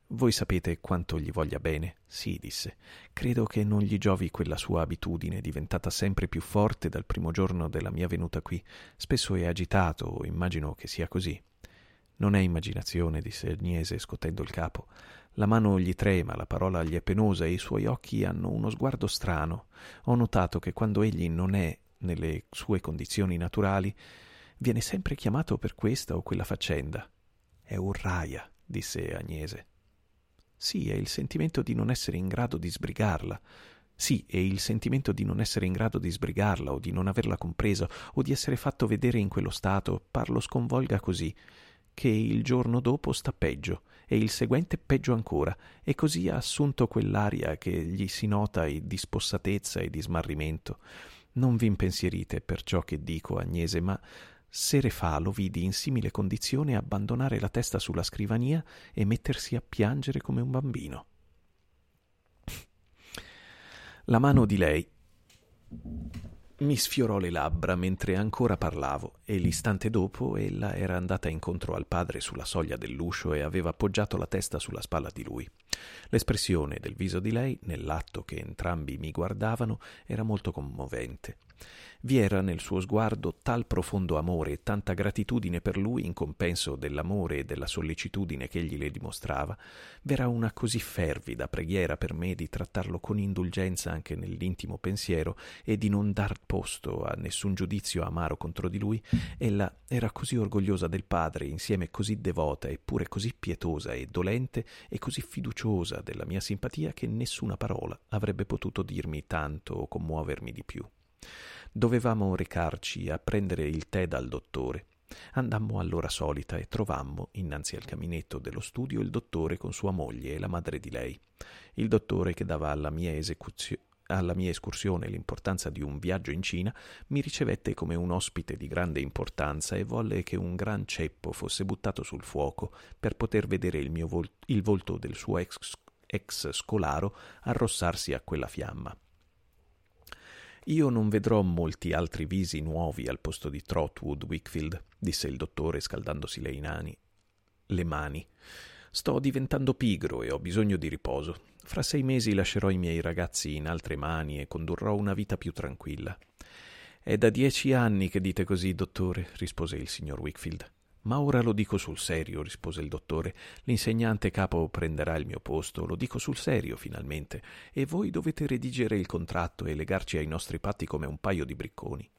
Voi sapete quanto gli voglia bene?» «Sì», disse. «Credo che non gli giovi quella sua abitudine, diventata sempre più forte dal primo giorno della mia venuta qui. Spesso è agitato, immagino che sia così». «Non è immaginazione», disse Agnese scotendo il capo. «La mano gli trema, la parola gli è penosa e i suoi occhi hanno uno sguardo strano. Ho notato che quando egli non è nelle sue condizioni naturali, viene sempre chiamato per questa o quella faccenda». «È un raia», disse Agnese. «Sì, è il sentimento di non essere in grado di sbrigarla». Sì, e il sentimento di non essere in grado di sbrigarla o di non averla compresa o di essere fatto vedere in quello stato, parlo sconvolga così, che il giorno dopo sta peggio e il seguente peggio ancora e così ha assunto quell'aria che gli si nota e di spossatezza e di smarrimento. Non vi impensierite per ciò che dico, Agnese, ma sere fa lo vidi in simile condizione abbandonare la testa sulla scrivania e mettersi a piangere come un bambino. La mano di lei mi sfiorò le labbra mentre ancora parlavo e l'istante dopo ella era andata incontro al padre sulla soglia dell'uscio e aveva appoggiato la testa sulla spalla di lui. L'espressione del viso di lei, nell'atto che entrambi mi guardavano, era molto commovente. Vi era nel suo sguardo tal profondo amore e tanta gratitudine per lui in compenso dell'amore e della sollecitudine che egli le dimostrava, v'era una così fervida preghiera per me di trattarlo con indulgenza anche nell'intimo pensiero e di non dar posto a nessun giudizio amaro contro di lui. Ella era così orgogliosa del padre, insieme così devota eppure così pietosa e dolente e così fiduciosa della mia simpatia, che nessuna parola avrebbe potuto dirmi tanto o commuovermi di più. Dovevamo recarci a prendere il tè dal dottore. Andammo all'ora solita e trovammo innanzi al caminetto dello studio il dottore con sua moglie e la madre di lei. Il dottore, che dava alla mia esecuzio- alla mia escursione l'importanza di un viaggio in Cina, mi ricevette come un ospite di grande importanza e volle che un gran ceppo fosse buttato sul fuoco per poter vedere il mio vol- il volto del suo ex-, ex scolaro arrossarsi a quella fiamma. «Io non vedrò molti altri visi nuovi al posto di Trotwood, Wickfield», disse il dottore scaldandosi le nani. le mani. «Sto diventando pigro e ho bisogno di riposo. Fra sei mesi lascerò i miei ragazzi in altre mani e condurrò una vita più tranquilla». «È da dieci anni che dite così, dottore», rispose il signor Wickfield. «Ma ora lo dico sul serio», rispose il dottore. «L'insegnante capo prenderà il mio posto, lo dico sul serio finalmente, e voi dovete redigere il contratto e legarci ai nostri patti come un paio di bricconi.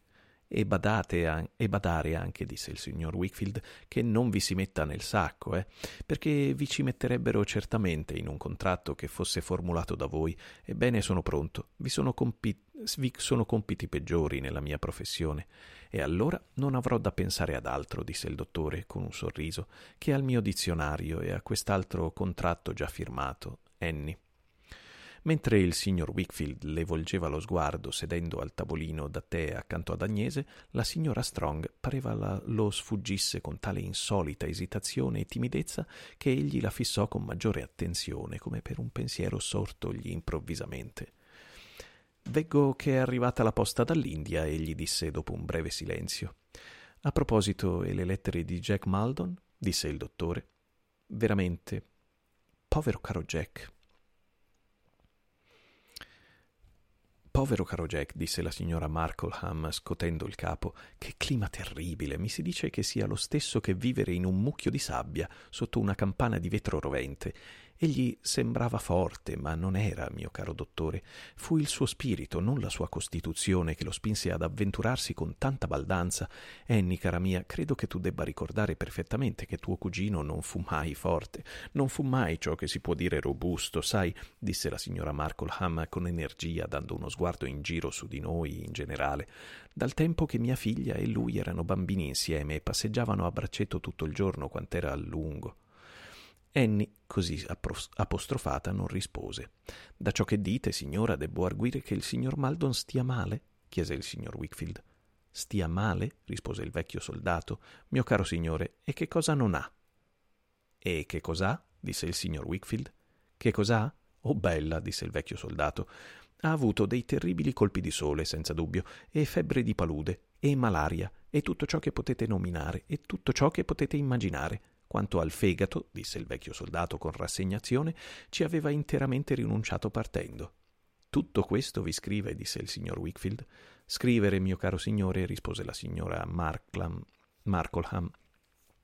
E badate an- e badare anche», disse il signor Wickfield, «che non vi si metta nel sacco, eh, perché vi ci metterebbero certamente in un contratto che fosse formulato da voi. Ebbene, sono pronto, vi sono, compi- vi sono compiti peggiori nella mia professione». «E allora non avrò da pensare ad altro», disse il dottore con un sorriso, «che al mio dizionario e a quest'altro contratto già firmato, Annie». Mentre il signor Wickfield le volgeva lo sguardo sedendo al tavolino da tè accanto ad Agnese, la signora Strong pareva la, lo sfuggisse con tale insolita esitazione e timidezza che egli la fissò con maggiore attenzione, come per un pensiero sortogli improvvisamente. «Veggo che è arrivata la posta dall'India», egli disse dopo un breve silenzio. «A proposito, e le lettere di Jack Maldon?» disse il dottore. «Veramente, povero caro Jack». «Povero caro Jack», disse la signora Markleham scotendo il capo, «che clima terribile! Mi si dice che sia lo stesso che vivere in un mucchio di sabbia sotto una campana di vetro rovente. Egli sembrava forte, ma non era, mio caro dottore. Fu il suo spirito, non la sua costituzione, che lo spinse ad avventurarsi con tanta baldanza. Annie, cara mia, credo che tu debba ricordare perfettamente che tuo cugino non fu mai forte, non fu mai ciò che si può dire robusto, sai», disse la signora Markleham con energia, dando uno sguardo Guardo in giro su di noi in generale. «Dal tempo che mia figlia e lui erano bambini insieme e passeggiavano a braccetto tutto il giorno quant'era a lungo». Annie, così apostrofata, non rispose. «Da ciò che dite, signora, debbo arguire che il signor Maldon stia male?» chiese il signor Wickfield. «Stia male?» rispose il vecchio soldato. «Mio caro signore, e che cosa non ha?» «E che cos'ha?» disse il signor Wickfield. «Che cos'ha? Oh bella!» disse il vecchio soldato. «Ha avuto dei terribili colpi di sole, senza dubbio, e febbre di palude, e malaria, e tutto ciò che potete nominare, e tutto ciò che potete immaginare. Quanto al fegato», disse il vecchio soldato con rassegnazione, «ci aveva interamente rinunciato partendo». «Tutto questo vi scrive?» disse il signor Wickfield. «Scrivere, mio caro signore», rispose la signora Markleham, Markleham,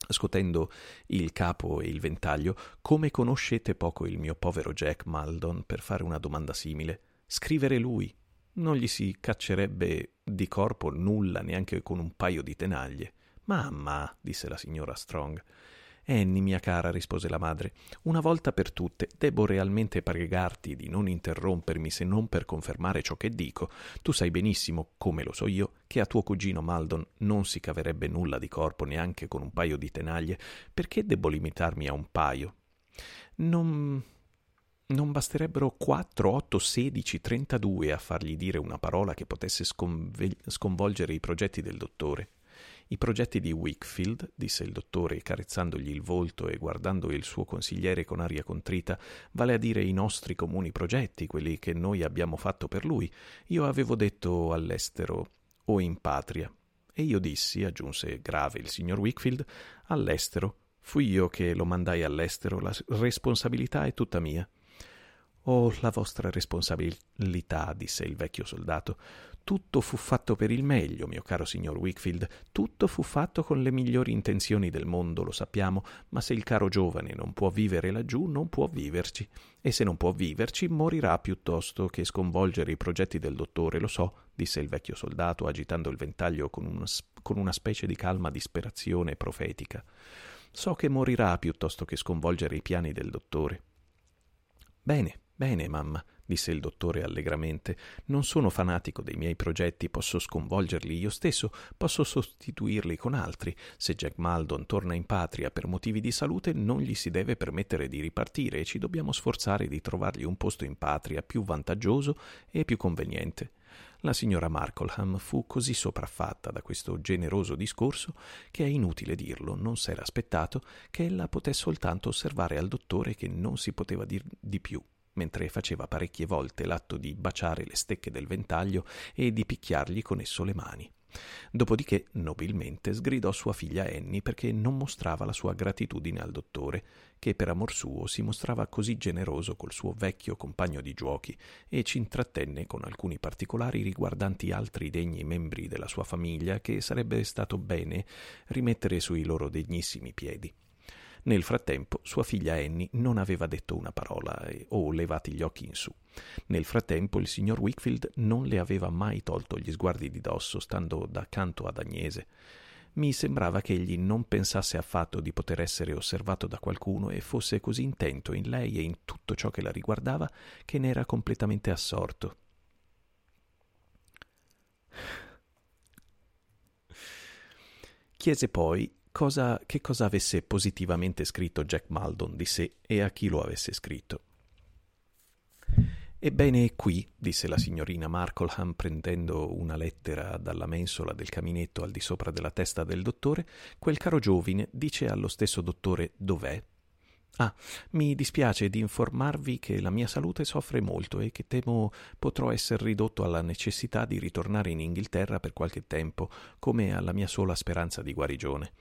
scotendo il capo e il ventaglio, «come conoscete poco il mio povero Jack Maldon per fare una domanda simile? Scrivere lui, non gli si caccerebbe di corpo nulla neanche con un paio di tenaglie». «Mamma», disse la signora Strong. «Annie, mia cara», rispose la madre, «una volta per tutte debbo realmente pregarti di non interrompermi se non per confermare ciò che dico. Tu sai benissimo, come lo so io, che a tuo cugino Maldon non si caverebbe nulla di corpo neanche con un paio di tenaglie. Perché debbo limitarmi a un paio? Non... Non basterebbero quattro, otto, sedici, trentadue a fargli dire una parola che potesse sconve- sconvolgere i progetti del dottore». «I progetti di Wickfield», disse il dottore carezzandogli il volto e guardando il suo consigliere con aria contrita, «vale a dire i nostri comuni progetti, quelli che noi abbiamo fatto per lui. Io avevo detto all'estero o in patria». «E io dissi», aggiunse grave il signor Wickfield, «all'estero. Fui io che lo mandai all'estero, la responsabilità è tutta mia». «Oh, la vostra responsabilità», disse il vecchio soldato. «Tutto fu fatto per il meglio, mio caro signor Wickfield, tutto fu fatto con le migliori intenzioni del mondo, lo sappiamo, ma se il caro giovane non può vivere laggiù, non può viverci. E se non può viverci, morirà piuttosto che sconvolgere i progetti del dottore, lo so», disse il vecchio soldato, agitando il ventaglio con una, con una specie di calma disperazione profetica. «So che morirà piuttosto che sconvolgere i piani del dottore». «Bene, bene, mamma», disse il dottore allegramente, «non sono fanatico dei miei progetti, posso sconvolgerli io stesso, posso sostituirli con altri. Se Jack Maldon torna in patria per motivi di salute, non gli si deve permettere di ripartire e ci dobbiamo sforzare di trovargli un posto in patria più vantaggioso e più conveniente». La signora Markleham fu così sopraffatta da questo generoso discorso che è inutile dirlo, non s'era aspettato che ella poté soltanto osservare al dottore che non si poteva dir di più, mentre faceva parecchie volte l'atto di baciare le stecche del ventaglio e di picchiargli con esso le mani. Dopodiché, nobilmente, sgridò sua figlia Annie perché non mostrava la sua gratitudine al dottore, che per amor suo si mostrava così generoso col suo vecchio compagno di giochi, e ci intrattenne con alcuni particolari riguardanti altri degni membri della sua famiglia che sarebbe stato bene rimettere sui loro degnissimi piedi. Nel frattempo sua figlia Annie non aveva detto una parola e, o levati gli occhi in su. Nel frattempo il signor Wickfield non le aveva mai tolto gli sguardi di dosso, stando d'accanto ad Agnese. Mi sembrava che egli non pensasse affatto di poter essere osservato da qualcuno e fosse così intento in lei e in tutto ciò che la riguardava che ne era completamente assorto. Chiese poi Cosa, che cosa avesse positivamente scritto Jack Maldon di sé e a chi lo avesse scritto. «Ebbene, qui», disse la signorina Markleham, prendendo una lettera dalla mensola del caminetto al di sopra della testa del dottore, «quel caro giovine dice allo stesso dottore dov'è. Ah, mi dispiace di informarvi che la mia salute soffre molto e che temo potrò essere ridotto alla necessità di ritornare in Inghilterra per qualche tempo, come alla mia sola speranza di guarigione».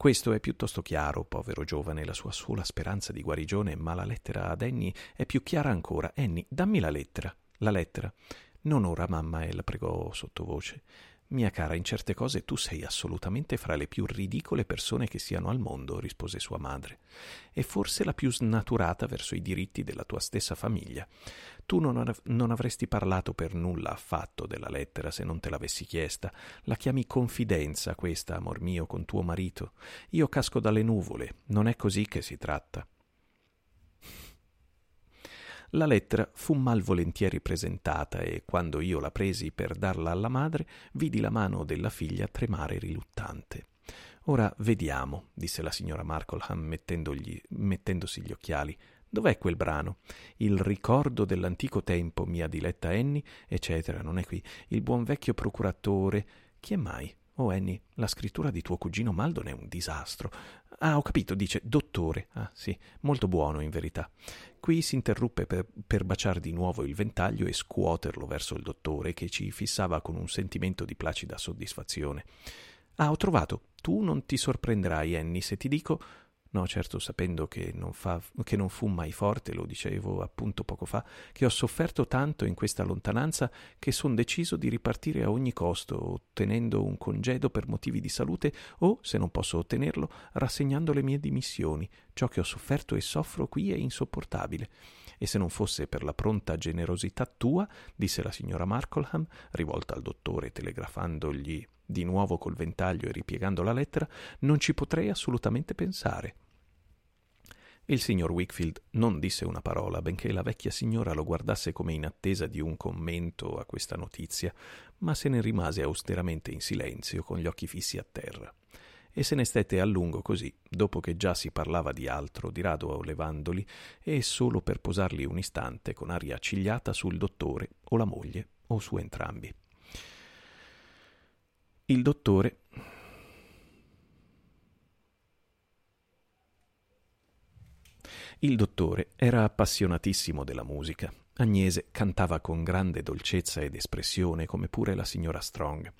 Questo è piuttosto chiaro, povero giovane, la sua sola speranza di guarigione, ma la lettera ad Annie è più chiara ancora. «Annie, dammi la lettera, la lettera». «Non ora, mamma», e la pregò sottovoce. «Mia cara, in certe cose tu sei assolutamente fra le più ridicole persone che siano al mondo», rispose sua madre, «e forse la più snaturata verso i diritti della tua stessa famiglia. Tu non, av- non avresti parlato per nulla affatto della lettera se non te l'avessi chiesta. La chiami confidenza questa, amor mio, con tuo marito. Io casco dalle nuvole, non è così che si tratta». La lettera fu malvolentieri presentata e, quando io la presi per darla alla madre, vidi la mano della figlia tremare riluttante. «Ora vediamo», disse la signora Markleham mettendogli, mettendosi gli occhiali. «Dov'è quel brano? Il ricordo dell'antico tempo, mia diletta Annie, eccetera, non è qui. Il buon vecchio procuratore. Chi è mai? Oh, Annie, la scrittura di tuo cugino Maldon è un disastro. Ah, ho capito, dice dottore. Ah, sì, molto buono in verità». Qui si interruppe per, per baciar di nuovo il ventaglio e scuoterlo verso il dottore, che ci fissava con un sentimento di placida soddisfazione. «Ah, ho trovato. Tu non ti sorprenderai, Annie, se ti dico... No, certo, sapendo che non, fa, che non fu mai forte, lo dicevo appunto poco fa, che ho sofferto tanto in questa lontananza che son deciso di ripartire a ogni costo, ottenendo un congedo per motivi di salute o, se non posso ottenerlo, rassegnando le mie dimissioni. Ciò che ho sofferto e soffro qui è insopportabile. E se non fosse per la pronta generosità tua», disse la signora Markleham, rivolta al dottore, telegrafandogli di nuovo col ventaglio e ripiegando la lettera, «non ci potrei assolutamente pensare». Il signor Wickfield non disse una parola, benché la vecchia signora lo guardasse come in attesa di un commento a questa notizia, ma se ne rimase austeramente in silenzio, con gli occhi fissi a terra. E se ne stette a lungo così, dopo che già si parlava di altro, di rado levandoli, e solo per posarli un istante con aria accigliata sul dottore o la moglie o su entrambi. Il dottore... Il dottore era appassionatissimo della musica. Agnese cantava con grande dolcezza ed espressione, come pure la signora Strong.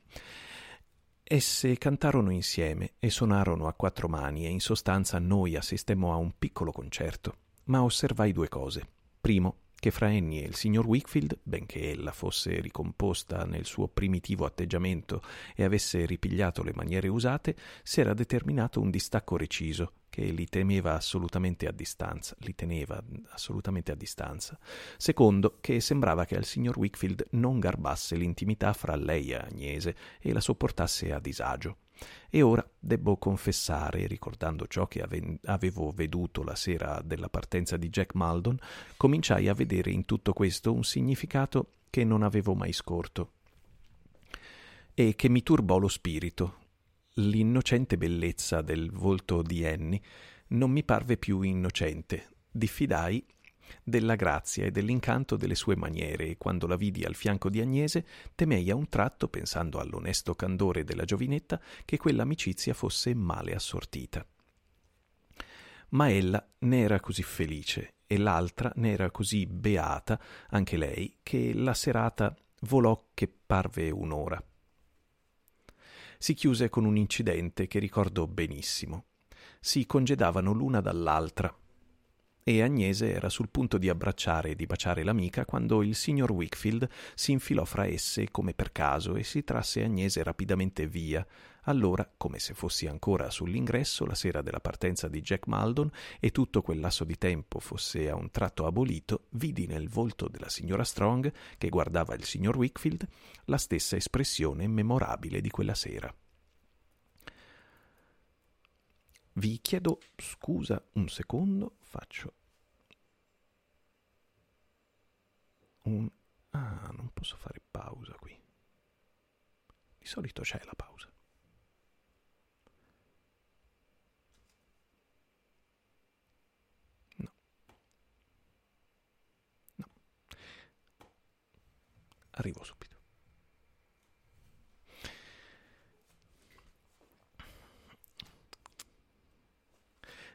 Esse cantarono insieme e suonarono a quattro mani e in sostanza noi assistemmo a un piccolo concerto. Ma osservai due cose. Primo, che fra Annie e il signor Wickfield, benché ella fosse ricomposta nel suo primitivo atteggiamento e avesse ripigliato le maniere usate, si era determinato un distacco reciso, che li temeva assolutamente a distanza, li teneva assolutamente a distanza. Secondo, che sembrava che al signor Wickfield non garbasse l'intimità fra lei e Agnese e la sopportasse a disagio. E ora debbo confessare, ricordando ciò che ave- avevo veduto la sera della partenza di Jack Maldon, cominciai a vedere in tutto questo un significato che non avevo mai scorto e che mi turbò lo spirito. L'innocente bellezza del volto di Annie non mi parve più innocente. Diffidai della grazia e dell'incanto delle sue maniere, e quando la vidi al fianco di Agnese temei a un tratto, pensando all'onesto candore della giovinetta, che quella amicizia fosse male assortita. Ma ella ne era così felice e l'altra ne era così beata anche lei, che la serata volò che parve un'ora. Si chiuse con un incidente che ricordo benissimo. Si congedavano l'una dall'altra e Agnese era sul punto di abbracciare e di baciare l'amica quando il signor Wickfield si infilò fra esse come per caso e si trasse Agnese rapidamente via. Allora, come se fossi ancora sull'ingresso la sera della partenza di Jack Maldon e tutto quel lasso di tempo fosse a un tratto abolito, vidi nel volto della signora Strong, che guardava il signor Wickfield, la stessa espressione memorabile di quella sera. Vi chiedo scusa un secondo, faccio un... Ah, non posso fare pausa qui. Di solito c'è la pausa. No. No. Arrivo subito.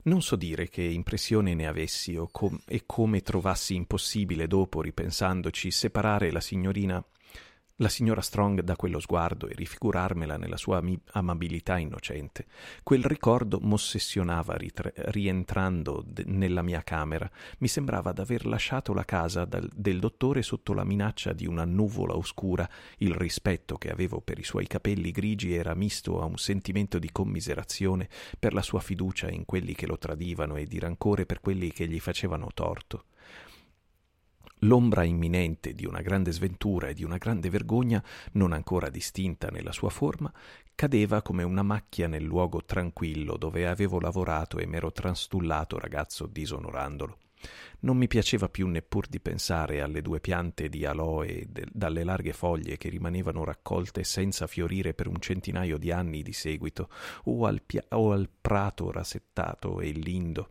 Non so dire che impressione ne avessi o com- e come trovassi impossibile, dopo ripensandoci, separare la signorina, la signora Strong da quello sguardo e rifigurarmela nella sua am- amabilità innocente. Quel ricordo m'ossessionava ritre- rientrando de- nella mia camera. Mi sembrava d'aver lasciato la casa dal- del dottore sotto la minaccia di una nuvola oscura. Il rispetto che avevo per i suoi capelli grigi era misto a un sentimento di commiserazione per la sua fiducia in quelli che lo tradivano e di rancore per quelli che gli facevano torto. L'ombra imminente di una grande sventura e di una grande vergogna, non ancora distinta nella sua forma, cadeva come una macchia nel luogo tranquillo dove avevo lavorato e m'ero transtullato ragazzo disonorandolo. Non mi piaceva più neppur di pensare alle due piante di aloe de- dalle larghe foglie che rimanevano raccolte senza fiorire per un centinaio di anni di seguito, o al, pia- o al prato rasettato e lindo,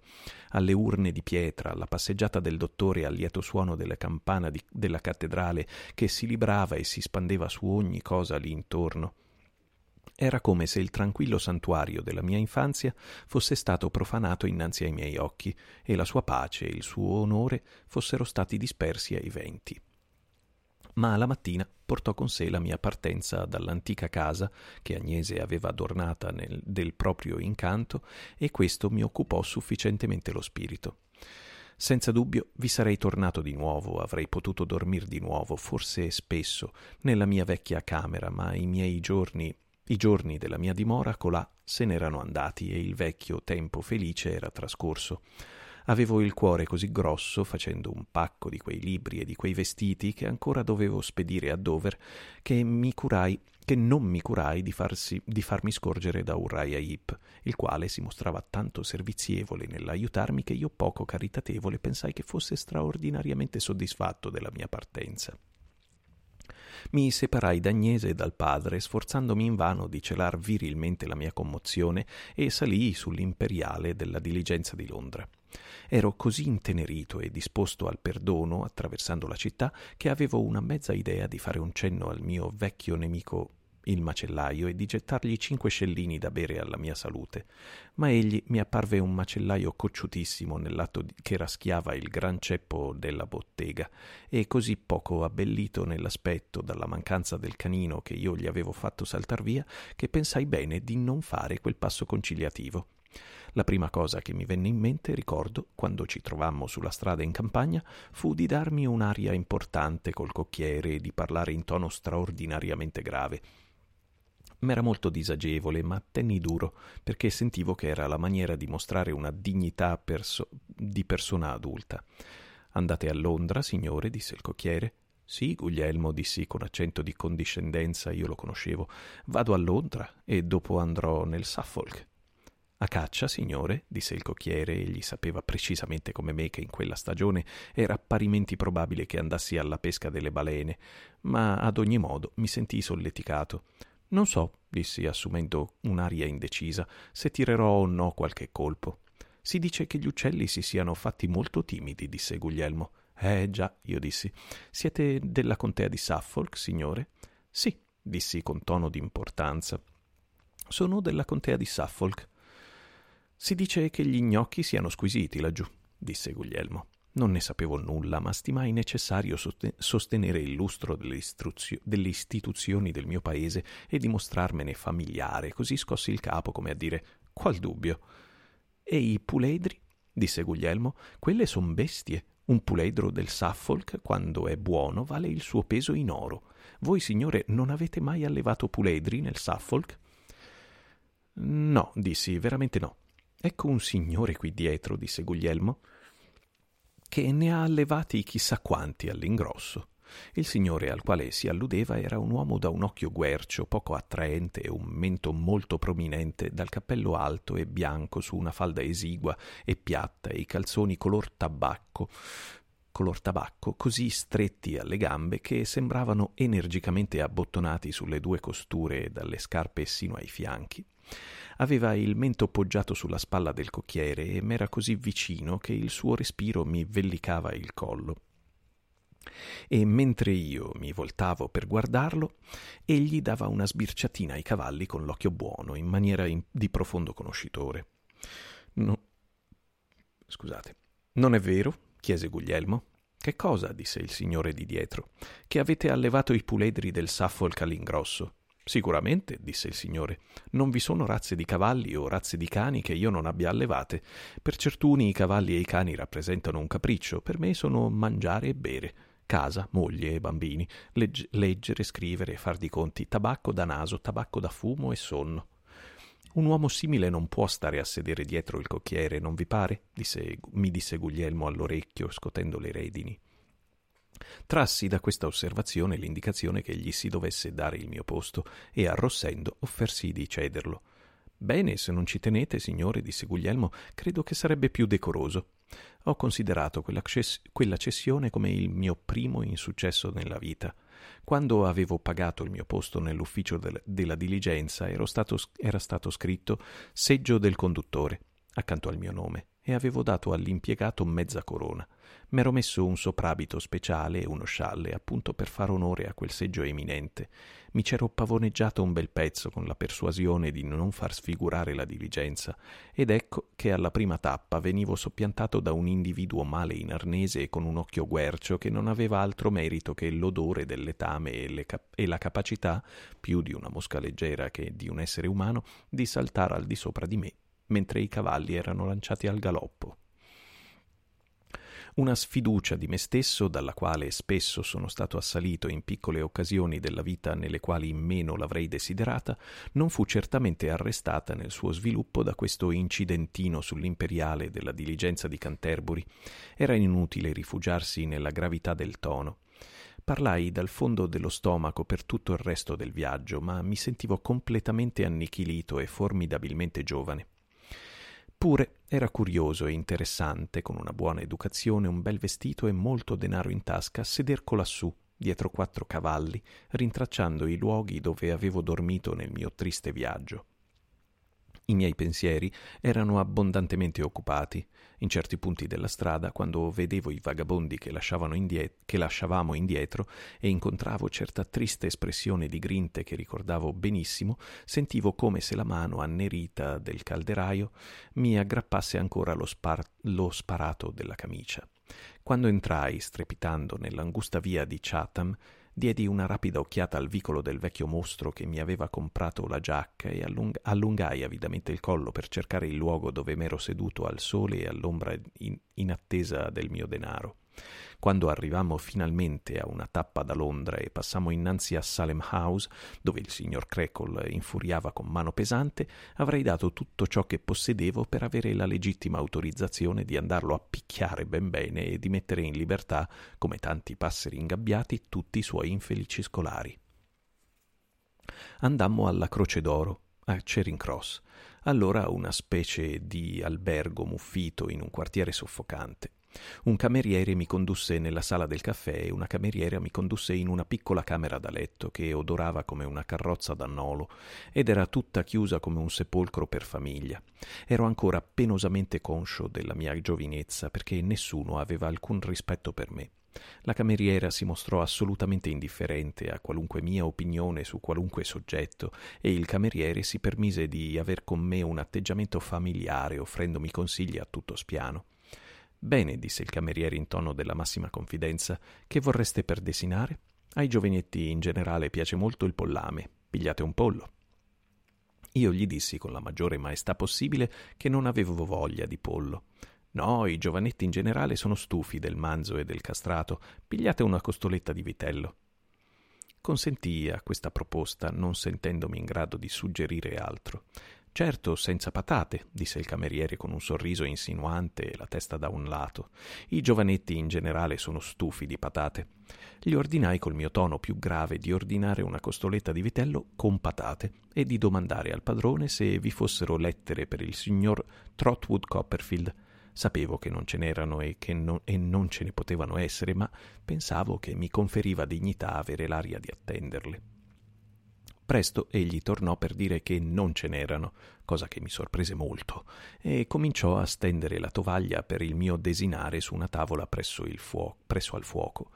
alle urne di pietra, alla passeggiata del dottore, al lieto suono della campana di- della cattedrale che si librava e si spandeva su ogni cosa lì intorno. Era come se il tranquillo santuario della mia infanzia fosse stato profanato innanzi ai miei occhi e la sua pace e il suo onore fossero stati dispersi ai venti. Ma la mattina portò con sé la mia partenza dall'antica casa che Agnese aveva adornata nel, del proprio incanto, e questo mi occupò sufficientemente lo spirito. Senza dubbio vi sarei tornato di nuovo, avrei potuto dormir di nuovo, forse spesso, nella mia vecchia camera, ma i miei giorni... I giorni della mia dimora colà se n'erano andati e il vecchio tempo felice era trascorso. Avevo il cuore così grosso, facendo un pacco di quei libri e di quei vestiti che ancora dovevo spedire a Dover, che mi curai, che non mi curai di, farsi, di farmi scorgere da Uriah Heep, il quale si mostrava tanto servizievole nell'aiutarmi che io, poco caritatevole, pensai che fosse straordinariamente soddisfatto della mia partenza. Mi separai da Agnese e dal padre, sforzandomi invano di celar virilmente la mia commozione, e salii sull'imperiale della diligenza di Londra. Ero così intenerito e disposto al perdono, attraversando la città, che avevo una mezza idea di fare un cenno al mio vecchio nemico, il macellaio, e di gettargli cinque scellini da bere alla mia salute. Ma egli mi apparve un macellaio cocciutissimo nell'atto di... che raschiava il gran ceppo della bottega, e così poco abbellito nell'aspetto dalla mancanza del canino che io gli avevo fatto saltar via, che pensai bene di non fare quel passo conciliativo. La prima cosa che mi venne in mente, ricordo, quando ci trovammo sulla strada in campagna, fu di darmi un'aria importante col cocchiere e di parlare in tono straordinariamente grave. M'era molto disagevole, ma tenni duro, perché sentivo che era la maniera di mostrare una dignità perso- di persona adulta. «Andate a Londra, signore», disse il cocchiere. «Sì, Guglielmo», dissi con accento di condiscendenza, io lo conoscevo. «Vado a Londra e dopo andrò nel Suffolk». «A caccia, signore», disse il cocchiere. Egli sapeva precisamente come me che in quella stagione era parimenti probabile che andassi alla pesca delle balene, ma ad ogni modo mi sentii solleticato. «Non so», dissi assumendo un'aria indecisa, «se tirerò o no qualche colpo». «Si dice che gli uccelli si siano fatti molto timidi», disse Guglielmo. «Eh già», io dissi. «Siete della contea di Suffolk, signore?» «Sì», dissi con tono di importanza. «Sono della contea di Suffolk». «Si dice che gli gnocchi siano squisiti laggiù», disse Guglielmo. Non ne sapevo nulla, ma stimai necessario sostenere il lustro delle, delle istituzioni del mio paese e dimostrarmene familiare, così scossi il capo come a dire «Qual dubbio?» «E i puledri?» disse Guglielmo. «Quelle son bestie. Un puledro del Suffolk, quando è buono, vale il suo peso in oro. Voi, signore, non avete mai allevato puledri nel Suffolk?» «No», dissi, «veramente no». «Ecco un signore qui dietro», disse Guglielmo, «che ne ha allevati chissà quanti all'ingrosso». Il signore al quale si alludeva era un uomo da un occhio guercio, poco attraente e un mento molto prominente, dal cappello alto e bianco su una falda esigua e piatta e i calzoni color tabacco, color tabacco così stretti alle gambe che sembravano energicamente abbottonati sulle due costure dalle scarpe sino ai fianchi. Aveva il mento poggiato sulla spalla del cocchiere e m'era così vicino che il suo respiro mi vellicava il collo. E mentre io mi voltavo per guardarlo, egli dava una sbirciatina ai cavalli con l'occhio buono, in maniera in, di profondo conoscitore. No. Scusate. «Non è vero?» chiese Guglielmo. «Che cosa?» disse il signore di dietro. «Che avete allevato i puledri del Suffolk all'ingrosso?» «Sicuramente», disse il signore, «non vi sono razze di cavalli o razze di cani che io non abbia allevate. Per certuni i cavalli e i cani rappresentano un capriccio, per me sono mangiare e bere, casa, moglie e bambini, legge, leggere, scrivere, far di conti, tabacco da naso, tabacco da fumo e sonno». «Un uomo simile non può stare a sedere dietro il cocchiere, non vi pare?» disse, mi disse Guglielmo all'orecchio, scotendo le redini. Trassi da questa osservazione l'indicazione che gli si dovesse dare il mio posto e, arrossendo, offersi di cederlo. «Bene, se non ci tenete, signore», disse Guglielmo, «credo che sarebbe più decoroso». Ho considerato quella, ces- quella cessione come il mio primo insuccesso nella vita. Quando avevo pagato il mio posto nell'ufficio del- della diligenza ero stato, era stato scritto «Seggio del conduttore» accanto al mio nome, e avevo dato all'impiegato mezza corona. M'ero messo un soprabito speciale e uno scialle, appunto per far onore a quel seggio eminente. Mi c'ero pavoneggiato un bel pezzo con la persuasione di non far sfigurare la diligenza, ed ecco che alla prima tappa venivo soppiantato da un individuo male in arnese e con un occhio guercio che non aveva altro merito che l'odore del letame e, le cap- e la capacità, più di una mosca leggera che di un essere umano, di saltare al di sopra di me mentre i cavalli erano lanciati al galoppo. Una sfiducia di me stesso, dalla quale spesso sono stato assalito in piccole occasioni della vita nelle quali meno l'avrei desiderata, non fu certamente arrestata nel suo sviluppo da questo incidentino sull'imperiale della diligenza di Canterbury. Era inutile rifugiarsi nella gravità del tono. Parlai dal fondo dello stomaco per tutto il resto del viaggio, ma mi sentivo completamente annichilito e formidabilmente giovane. Pure era curioso e interessante, con una buona educazione, un bel vestito e molto denaro in tasca, seder colassù, dietro quattro cavalli, rintracciando i luoghi dove avevo dormito nel mio triste viaggio. I miei pensieri erano abbondantemente occupati. In certi punti della strada, quando vedevo i vagabondi che, lasciavano indiet- che lasciavamo indietro e incontravo certa triste espressione di grinte che ricordavo benissimo, sentivo come se la mano annerita del calderaio mi aggrappasse ancora lo, spar- lo sparato della camicia. Quando entrai, strepitando, nell'angusta via di Chatham, Diedi una rapida occhiata al vicolo del vecchio mostro che mi aveva comprato la giacca e allung- allungai avidamente il collo per cercare il luogo dove m'ero seduto al sole e all'ombra in-, in attesa del mio denaro. Quando arrivammo finalmente a una tappa da Londra e passammo innanzi a Salem House, dove il signor Creakle infuriava con mano pesante, avrei dato tutto ciò che possedevo per avere la legittima autorizzazione di andarlo a picchiare ben bene e di mettere in libertà, come tanti passeri ingabbiati, tutti i suoi infelici scolari. Andammo alla Croce d'Oro, a Charing Cross, allora una specie di albergo muffito in un quartiere soffocante. Un cameriere mi condusse nella sala del caffè e una cameriera mi condusse in una piccola camera da letto che odorava come una carrozza d'annolo ed era tutta chiusa come un sepolcro per famiglia. Ero ancora penosamente conscio della mia giovinezza perché nessuno aveva alcun rispetto per me. La cameriera si mostrò assolutamente indifferente a qualunque mia opinione su qualunque soggetto e il cameriere si permise di aver con me un atteggiamento familiare offrendomi consigli a tutto spiano. «Bene», disse il cameriere in tono della massima confidenza, «che vorreste per desinare? Ai giovinetti in generale piace molto il pollame. Pigliate un pollo». Io gli dissi con la maggiore maestà possibile che non avevo voglia di pollo. «No, i giovanetti in generale sono stufi del manzo e del castrato. Pigliate una costoletta di vitello». Consentii a questa proposta, non sentendomi in grado di suggerire altro. «Certo, senza patate», disse il cameriere con un sorriso insinuante e la testa da un lato. «I giovanetti in generale sono stufi di patate». Gli ordinai col mio tono più grave di ordinare una costoletta di vitello con patate e di domandare al padrone se vi fossero lettere per il signor Trotwood Copperfield. Sapevo che non ce n'erano e che non, e non ce ne potevano essere, ma pensavo che mi conferiva dignità avere l'aria di attenderle. Presto egli tornò per dire che non ce n'erano, cosa che mi sorprese molto, e cominciò a stendere la tovaglia per il mio desinare su una tavola presso, il fuoco, presso al fuoco.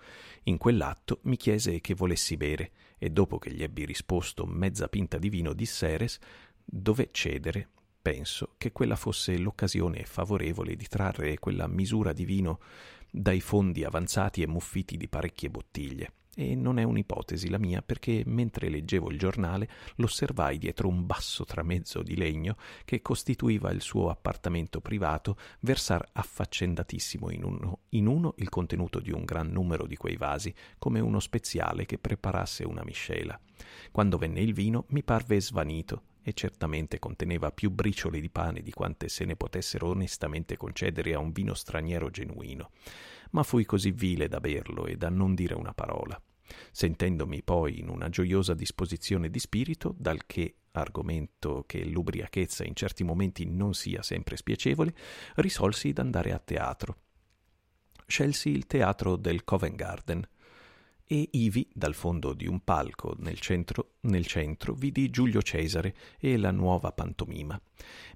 In quell'atto mi chiese che volessi bere, e dopo che gli ebbi risposto mezza pinta di vino di Xeres, dove cedere. Penso che quella fosse l'occasione favorevole di trarre quella misura di vino dai fondi avanzati e muffiti di parecchie bottiglie. E non è un'ipotesi la mia, perché mentre leggevo il giornale l'osservai dietro un basso tramezzo di legno che costituiva il suo appartamento privato versar affaccendatissimo in uno, in uno il contenuto di un gran numero di quei vasi, come uno speziale che preparasse una miscela. Quando venne il vino mi parve svanito, e certamente conteneva più briciole di pane di quante se ne potessero onestamente concedere a un vino straniero genuino. Ma fui così vile da berlo e da non dire una parola. Sentendomi poi in una gioiosa disposizione di spirito, dal che argomento che l'ubriachezza in certi momenti non sia sempre spiacevole, risolsi ad andare a teatro. Scelsi il teatro del Covent Garden e ivi, dal fondo di un palco nel centro, nel centro vidi Giulio Cesare e la nuova pantomima.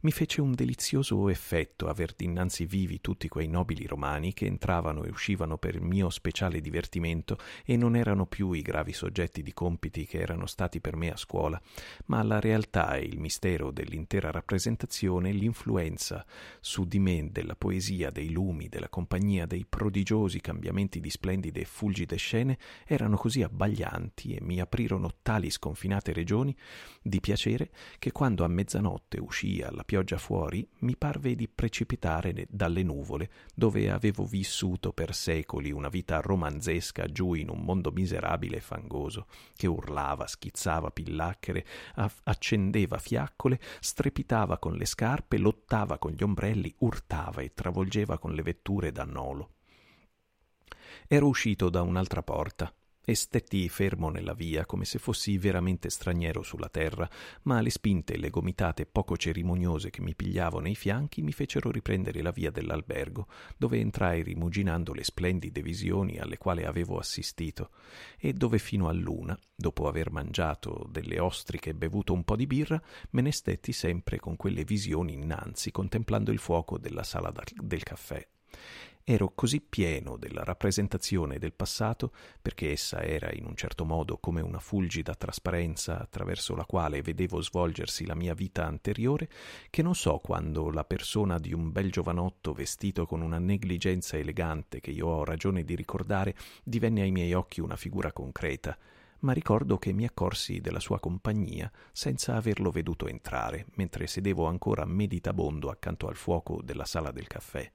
Mi fece un delizioso effetto aver dinanzi vivi tutti quei nobili romani che entravano e uscivano per mio speciale divertimento e non erano più i gravi soggetti di compiti che erano stati per me a scuola, ma la realtà e il mistero dell'intera rappresentazione e l'influenza su di me della poesia, dei lumi, della compagnia, dei prodigiosi cambiamenti di splendide e fulgide scene erano così abbaglianti e mi aprirono tali sconfinate regioni di piacere che quando a mezzanotte uscì alla pioggia fuori mi parve di precipitare dalle nuvole dove avevo vissuto per secoli una vita romanzesca giù in un mondo miserabile e fangoso che urlava, schizzava pillacchere, accendeva fiaccole, strepitava con le scarpe, lottava con gli ombrelli, urtava e travolgeva con le vetture d'annolo. Ero uscito da un'altra porta e stetti fermo nella via come se fossi veramente straniero sulla terra, ma le spinte e le gomitate poco cerimoniose che mi pigliavo nei fianchi mi fecero riprendere la via dell'albergo, dove entrai rimuginando le splendide visioni alle quali avevo assistito e dove fino all'una, dopo aver mangiato delle ostriche e bevuto un po' di birra, me ne stetti sempre con quelle visioni innanzi, contemplando il fuoco della sala del caffè. ero così pieno della rappresentazione del passato, perché essa era in un certo modo come una fulgida trasparenza attraverso la quale vedevo svolgersi la mia vita anteriore, che non so quando la persona di un bel giovanotto vestito con una negligenza elegante che io ho ragione di ricordare divenne ai miei occhi una figura concreta, ma ricordo che mi accorsi della sua compagnia senza averlo veduto entrare, mentre sedevo ancora meditabondo accanto al fuoco della sala del caffè.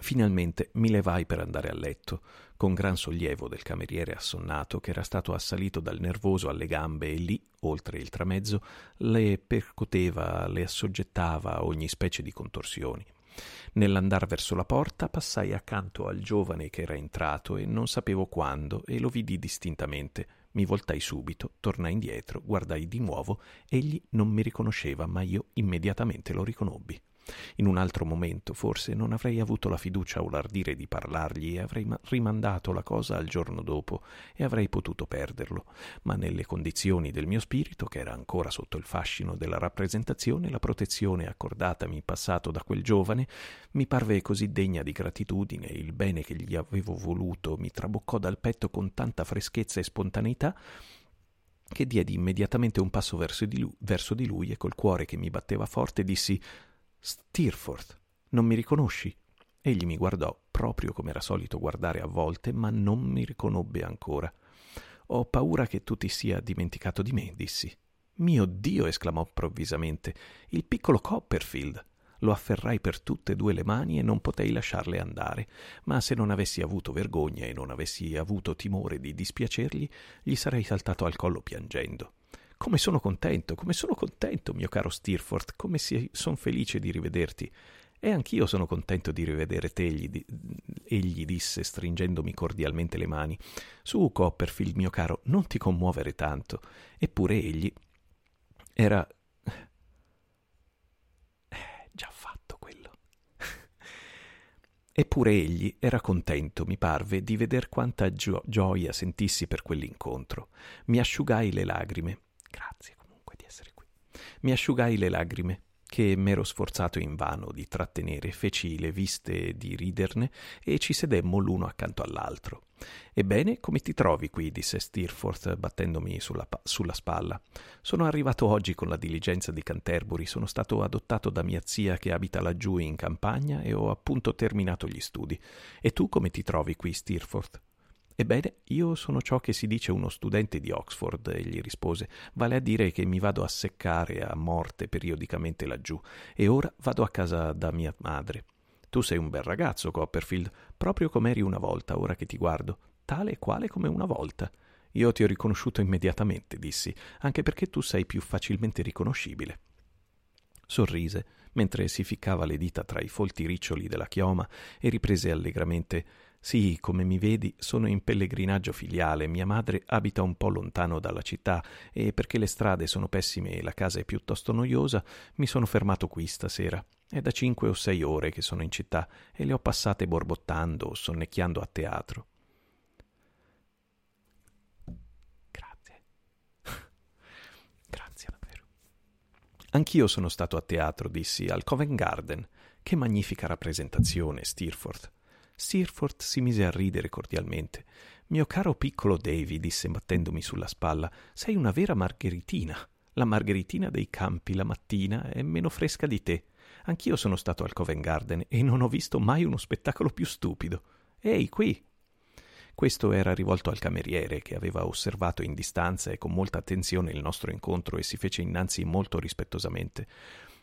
Finalmente mi levai per andare a letto, con gran sollievo del cameriere assonnato che era stato assalito dal nervoso alle gambe e lì, oltre il tramezzo, le percoteva, le assoggettava a ogni specie di contorsioni. Nell'andar verso la porta passai accanto al giovane che era entrato e non sapevo quando e lo vidi distintamente. Mi voltai subito, tornai indietro, guardai di nuovo. Egli non mi riconosceva, ma io immediatamente lo riconobbi. In un altro momento forse non avrei avuto la fiducia o l'ardire di parlargli e avrei rimandato la cosa al giorno dopo e avrei potuto perderlo, ma nelle condizioni del mio spirito, che era ancora sotto il fascino della rappresentazione, la protezione accordatami in passato da quel giovane mi parve così degna di gratitudine, il bene che gli avevo voluto mi traboccò dal petto con tanta freschezza e spontaneità che diedi immediatamente un passo verso di lui, verso di lui e col cuore che mi batteva forte dissi: «Steerforth, non mi riconosci?» Egli mi guardò proprio come era solito guardare a volte, ma non mi riconobbe ancora. «Ho paura che tu ti sia dimenticato di me», dissi. «Mio Dio!» esclamò improvvisamente. «Il piccolo Copperfield!» Lo afferrai per tutte e due le mani e non potei lasciarle andare, ma se non avessi avuto vergogna e non avessi avuto timore di dispiacergli, gli sarei saltato al collo piangendo. «Come sono contento, come sono contento, mio caro Steerforth, come sono felice di rivederti. E anch'io sono contento di rivedere te», gli di... egli disse, stringendomi cordialmente le mani. «Su, Copperfield, mio caro, non ti commuovere tanto». Eppure egli era... Eh, già fatto quello. Eppure egli era contento, mi parve, di veder quanta gio- gioia sentissi per quell'incontro. Mi asciugai le lagrime. Grazie comunque di essere qui. Mi asciugai le lagrime che m'ero sforzato invano di trattenere, feci le viste di riderne e ci sedemmo l'uno accanto all'altro. «Ebbene, come ti trovi qui?» disse Steerforth battendomi sulla, sulla spalla. «Sono arrivato oggi con la diligenza di Canterbury, sono stato adottato da mia zia che abita laggiù in campagna e ho appunto terminato gli studi. E tu come ti trovi qui, Steerforth?» «Ebbene, io sono ciò che si dice uno studente di Oxford», egli rispose, «vale a dire che mi vado a seccare a morte periodicamente laggiù, e ora vado a casa da mia madre». «Tu sei un bel ragazzo, Copperfield, proprio come eri una volta, ora che ti guardo, tale e quale come una volta». «Io ti ho riconosciuto immediatamente», dissi, «anche perché tu sei più facilmente riconoscibile». Sorrise, mentre si ficcava le dita tra i folti riccioli della chioma, e riprese allegramente: «Sì, come mi vedi, sono in pellegrinaggio filiale, mia madre abita un po' lontano dalla città e perché le strade sono pessime e la casa è piuttosto noiosa, mi sono fermato qui stasera. È da cinque o sei ore che sono in città e le ho passate borbottando o sonnecchiando a teatro». Grazie. Grazie davvero. «Anch'io sono stato a teatro», dissi, «al Covent Garden. Che magnifica rappresentazione, Steerforth». Steerforth si mise a ridere cordialmente. «Mio caro piccolo Davy», disse battendomi sulla spalla, «sei una vera margheritina. La margheritina dei campi la mattina è meno fresca di te. Anch'io sono stato al Covent Garden e non ho visto mai uno spettacolo più stupido. Ehi, qui!» Questo era rivolto al cameriere, che aveva osservato in distanza e con molta attenzione il nostro incontro e si fece innanzi molto rispettosamente.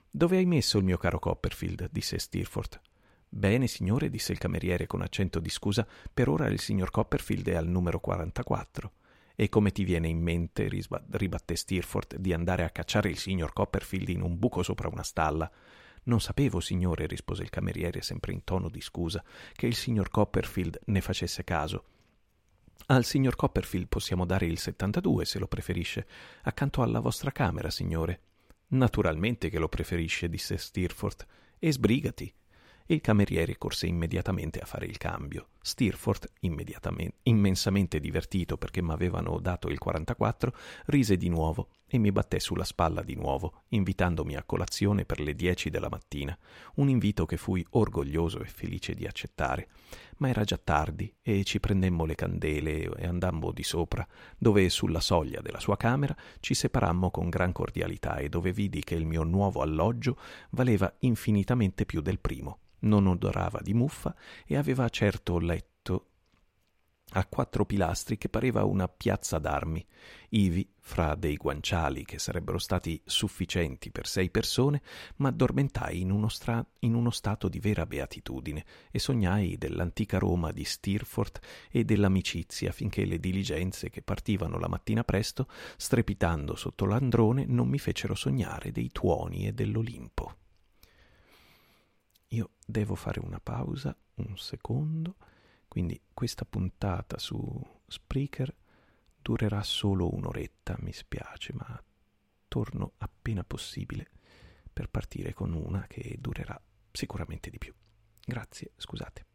«Dove hai messo il mio caro Copperfield?» disse Steerforth. «Bene, signore», disse il cameriere con accento di scusa, «per ora il signor Copperfield è al numero quarantaquattro. «E come ti viene in mente», risba- ribatté Steerforth, «di andare a cacciare il signor Copperfield in un buco sopra una stalla?» «Non sapevo, signore», rispose il cameriere sempre in tono di scusa, «che il signor Copperfield ne facesse caso». «Al signor Copperfield possiamo dare il settantadue, se lo preferisce, accanto alla vostra camera, signore». «Naturalmente che lo preferisce», disse Steerforth, «e sbrigati». Il cameriere corse immediatamente a fare il cambio. Steerforth, immediatamente, immensamente divertito perché m'avevano dato il quarantaquattro, rise di nuovo e mi batté sulla spalla di nuovo, invitandomi a colazione per le dieci della mattina, un invito che fui orgoglioso e felice di accettare. Ma era già tardi e ci prendemmo le candele e andammo di sopra, dove sulla soglia della sua camera ci separammo con gran cordialità e dove vidi che il mio nuovo alloggio valeva infinitamente più del primo. Non odorava di muffa e aveva certo letto a quattro pilastri che pareva una piazza d'armi, ivi fra dei guanciali che sarebbero stati sufficienti per sei persone, ma addormentai in uno, stra- in uno stato di vera beatitudine e sognai dell'antica Roma di Steerforth e dell'amicizia finché le diligenze che partivano la mattina presto, strepitando sotto l'androne, non mi fecero sognare dei tuoni e dell'Olimpo. Io devo fare una pausa, un secondo, quindi questa puntata su Spreaker durerà solo un'oretta, mi spiace, ma torno appena possibile per partire con una che durerà sicuramente di più. Grazie, scusate.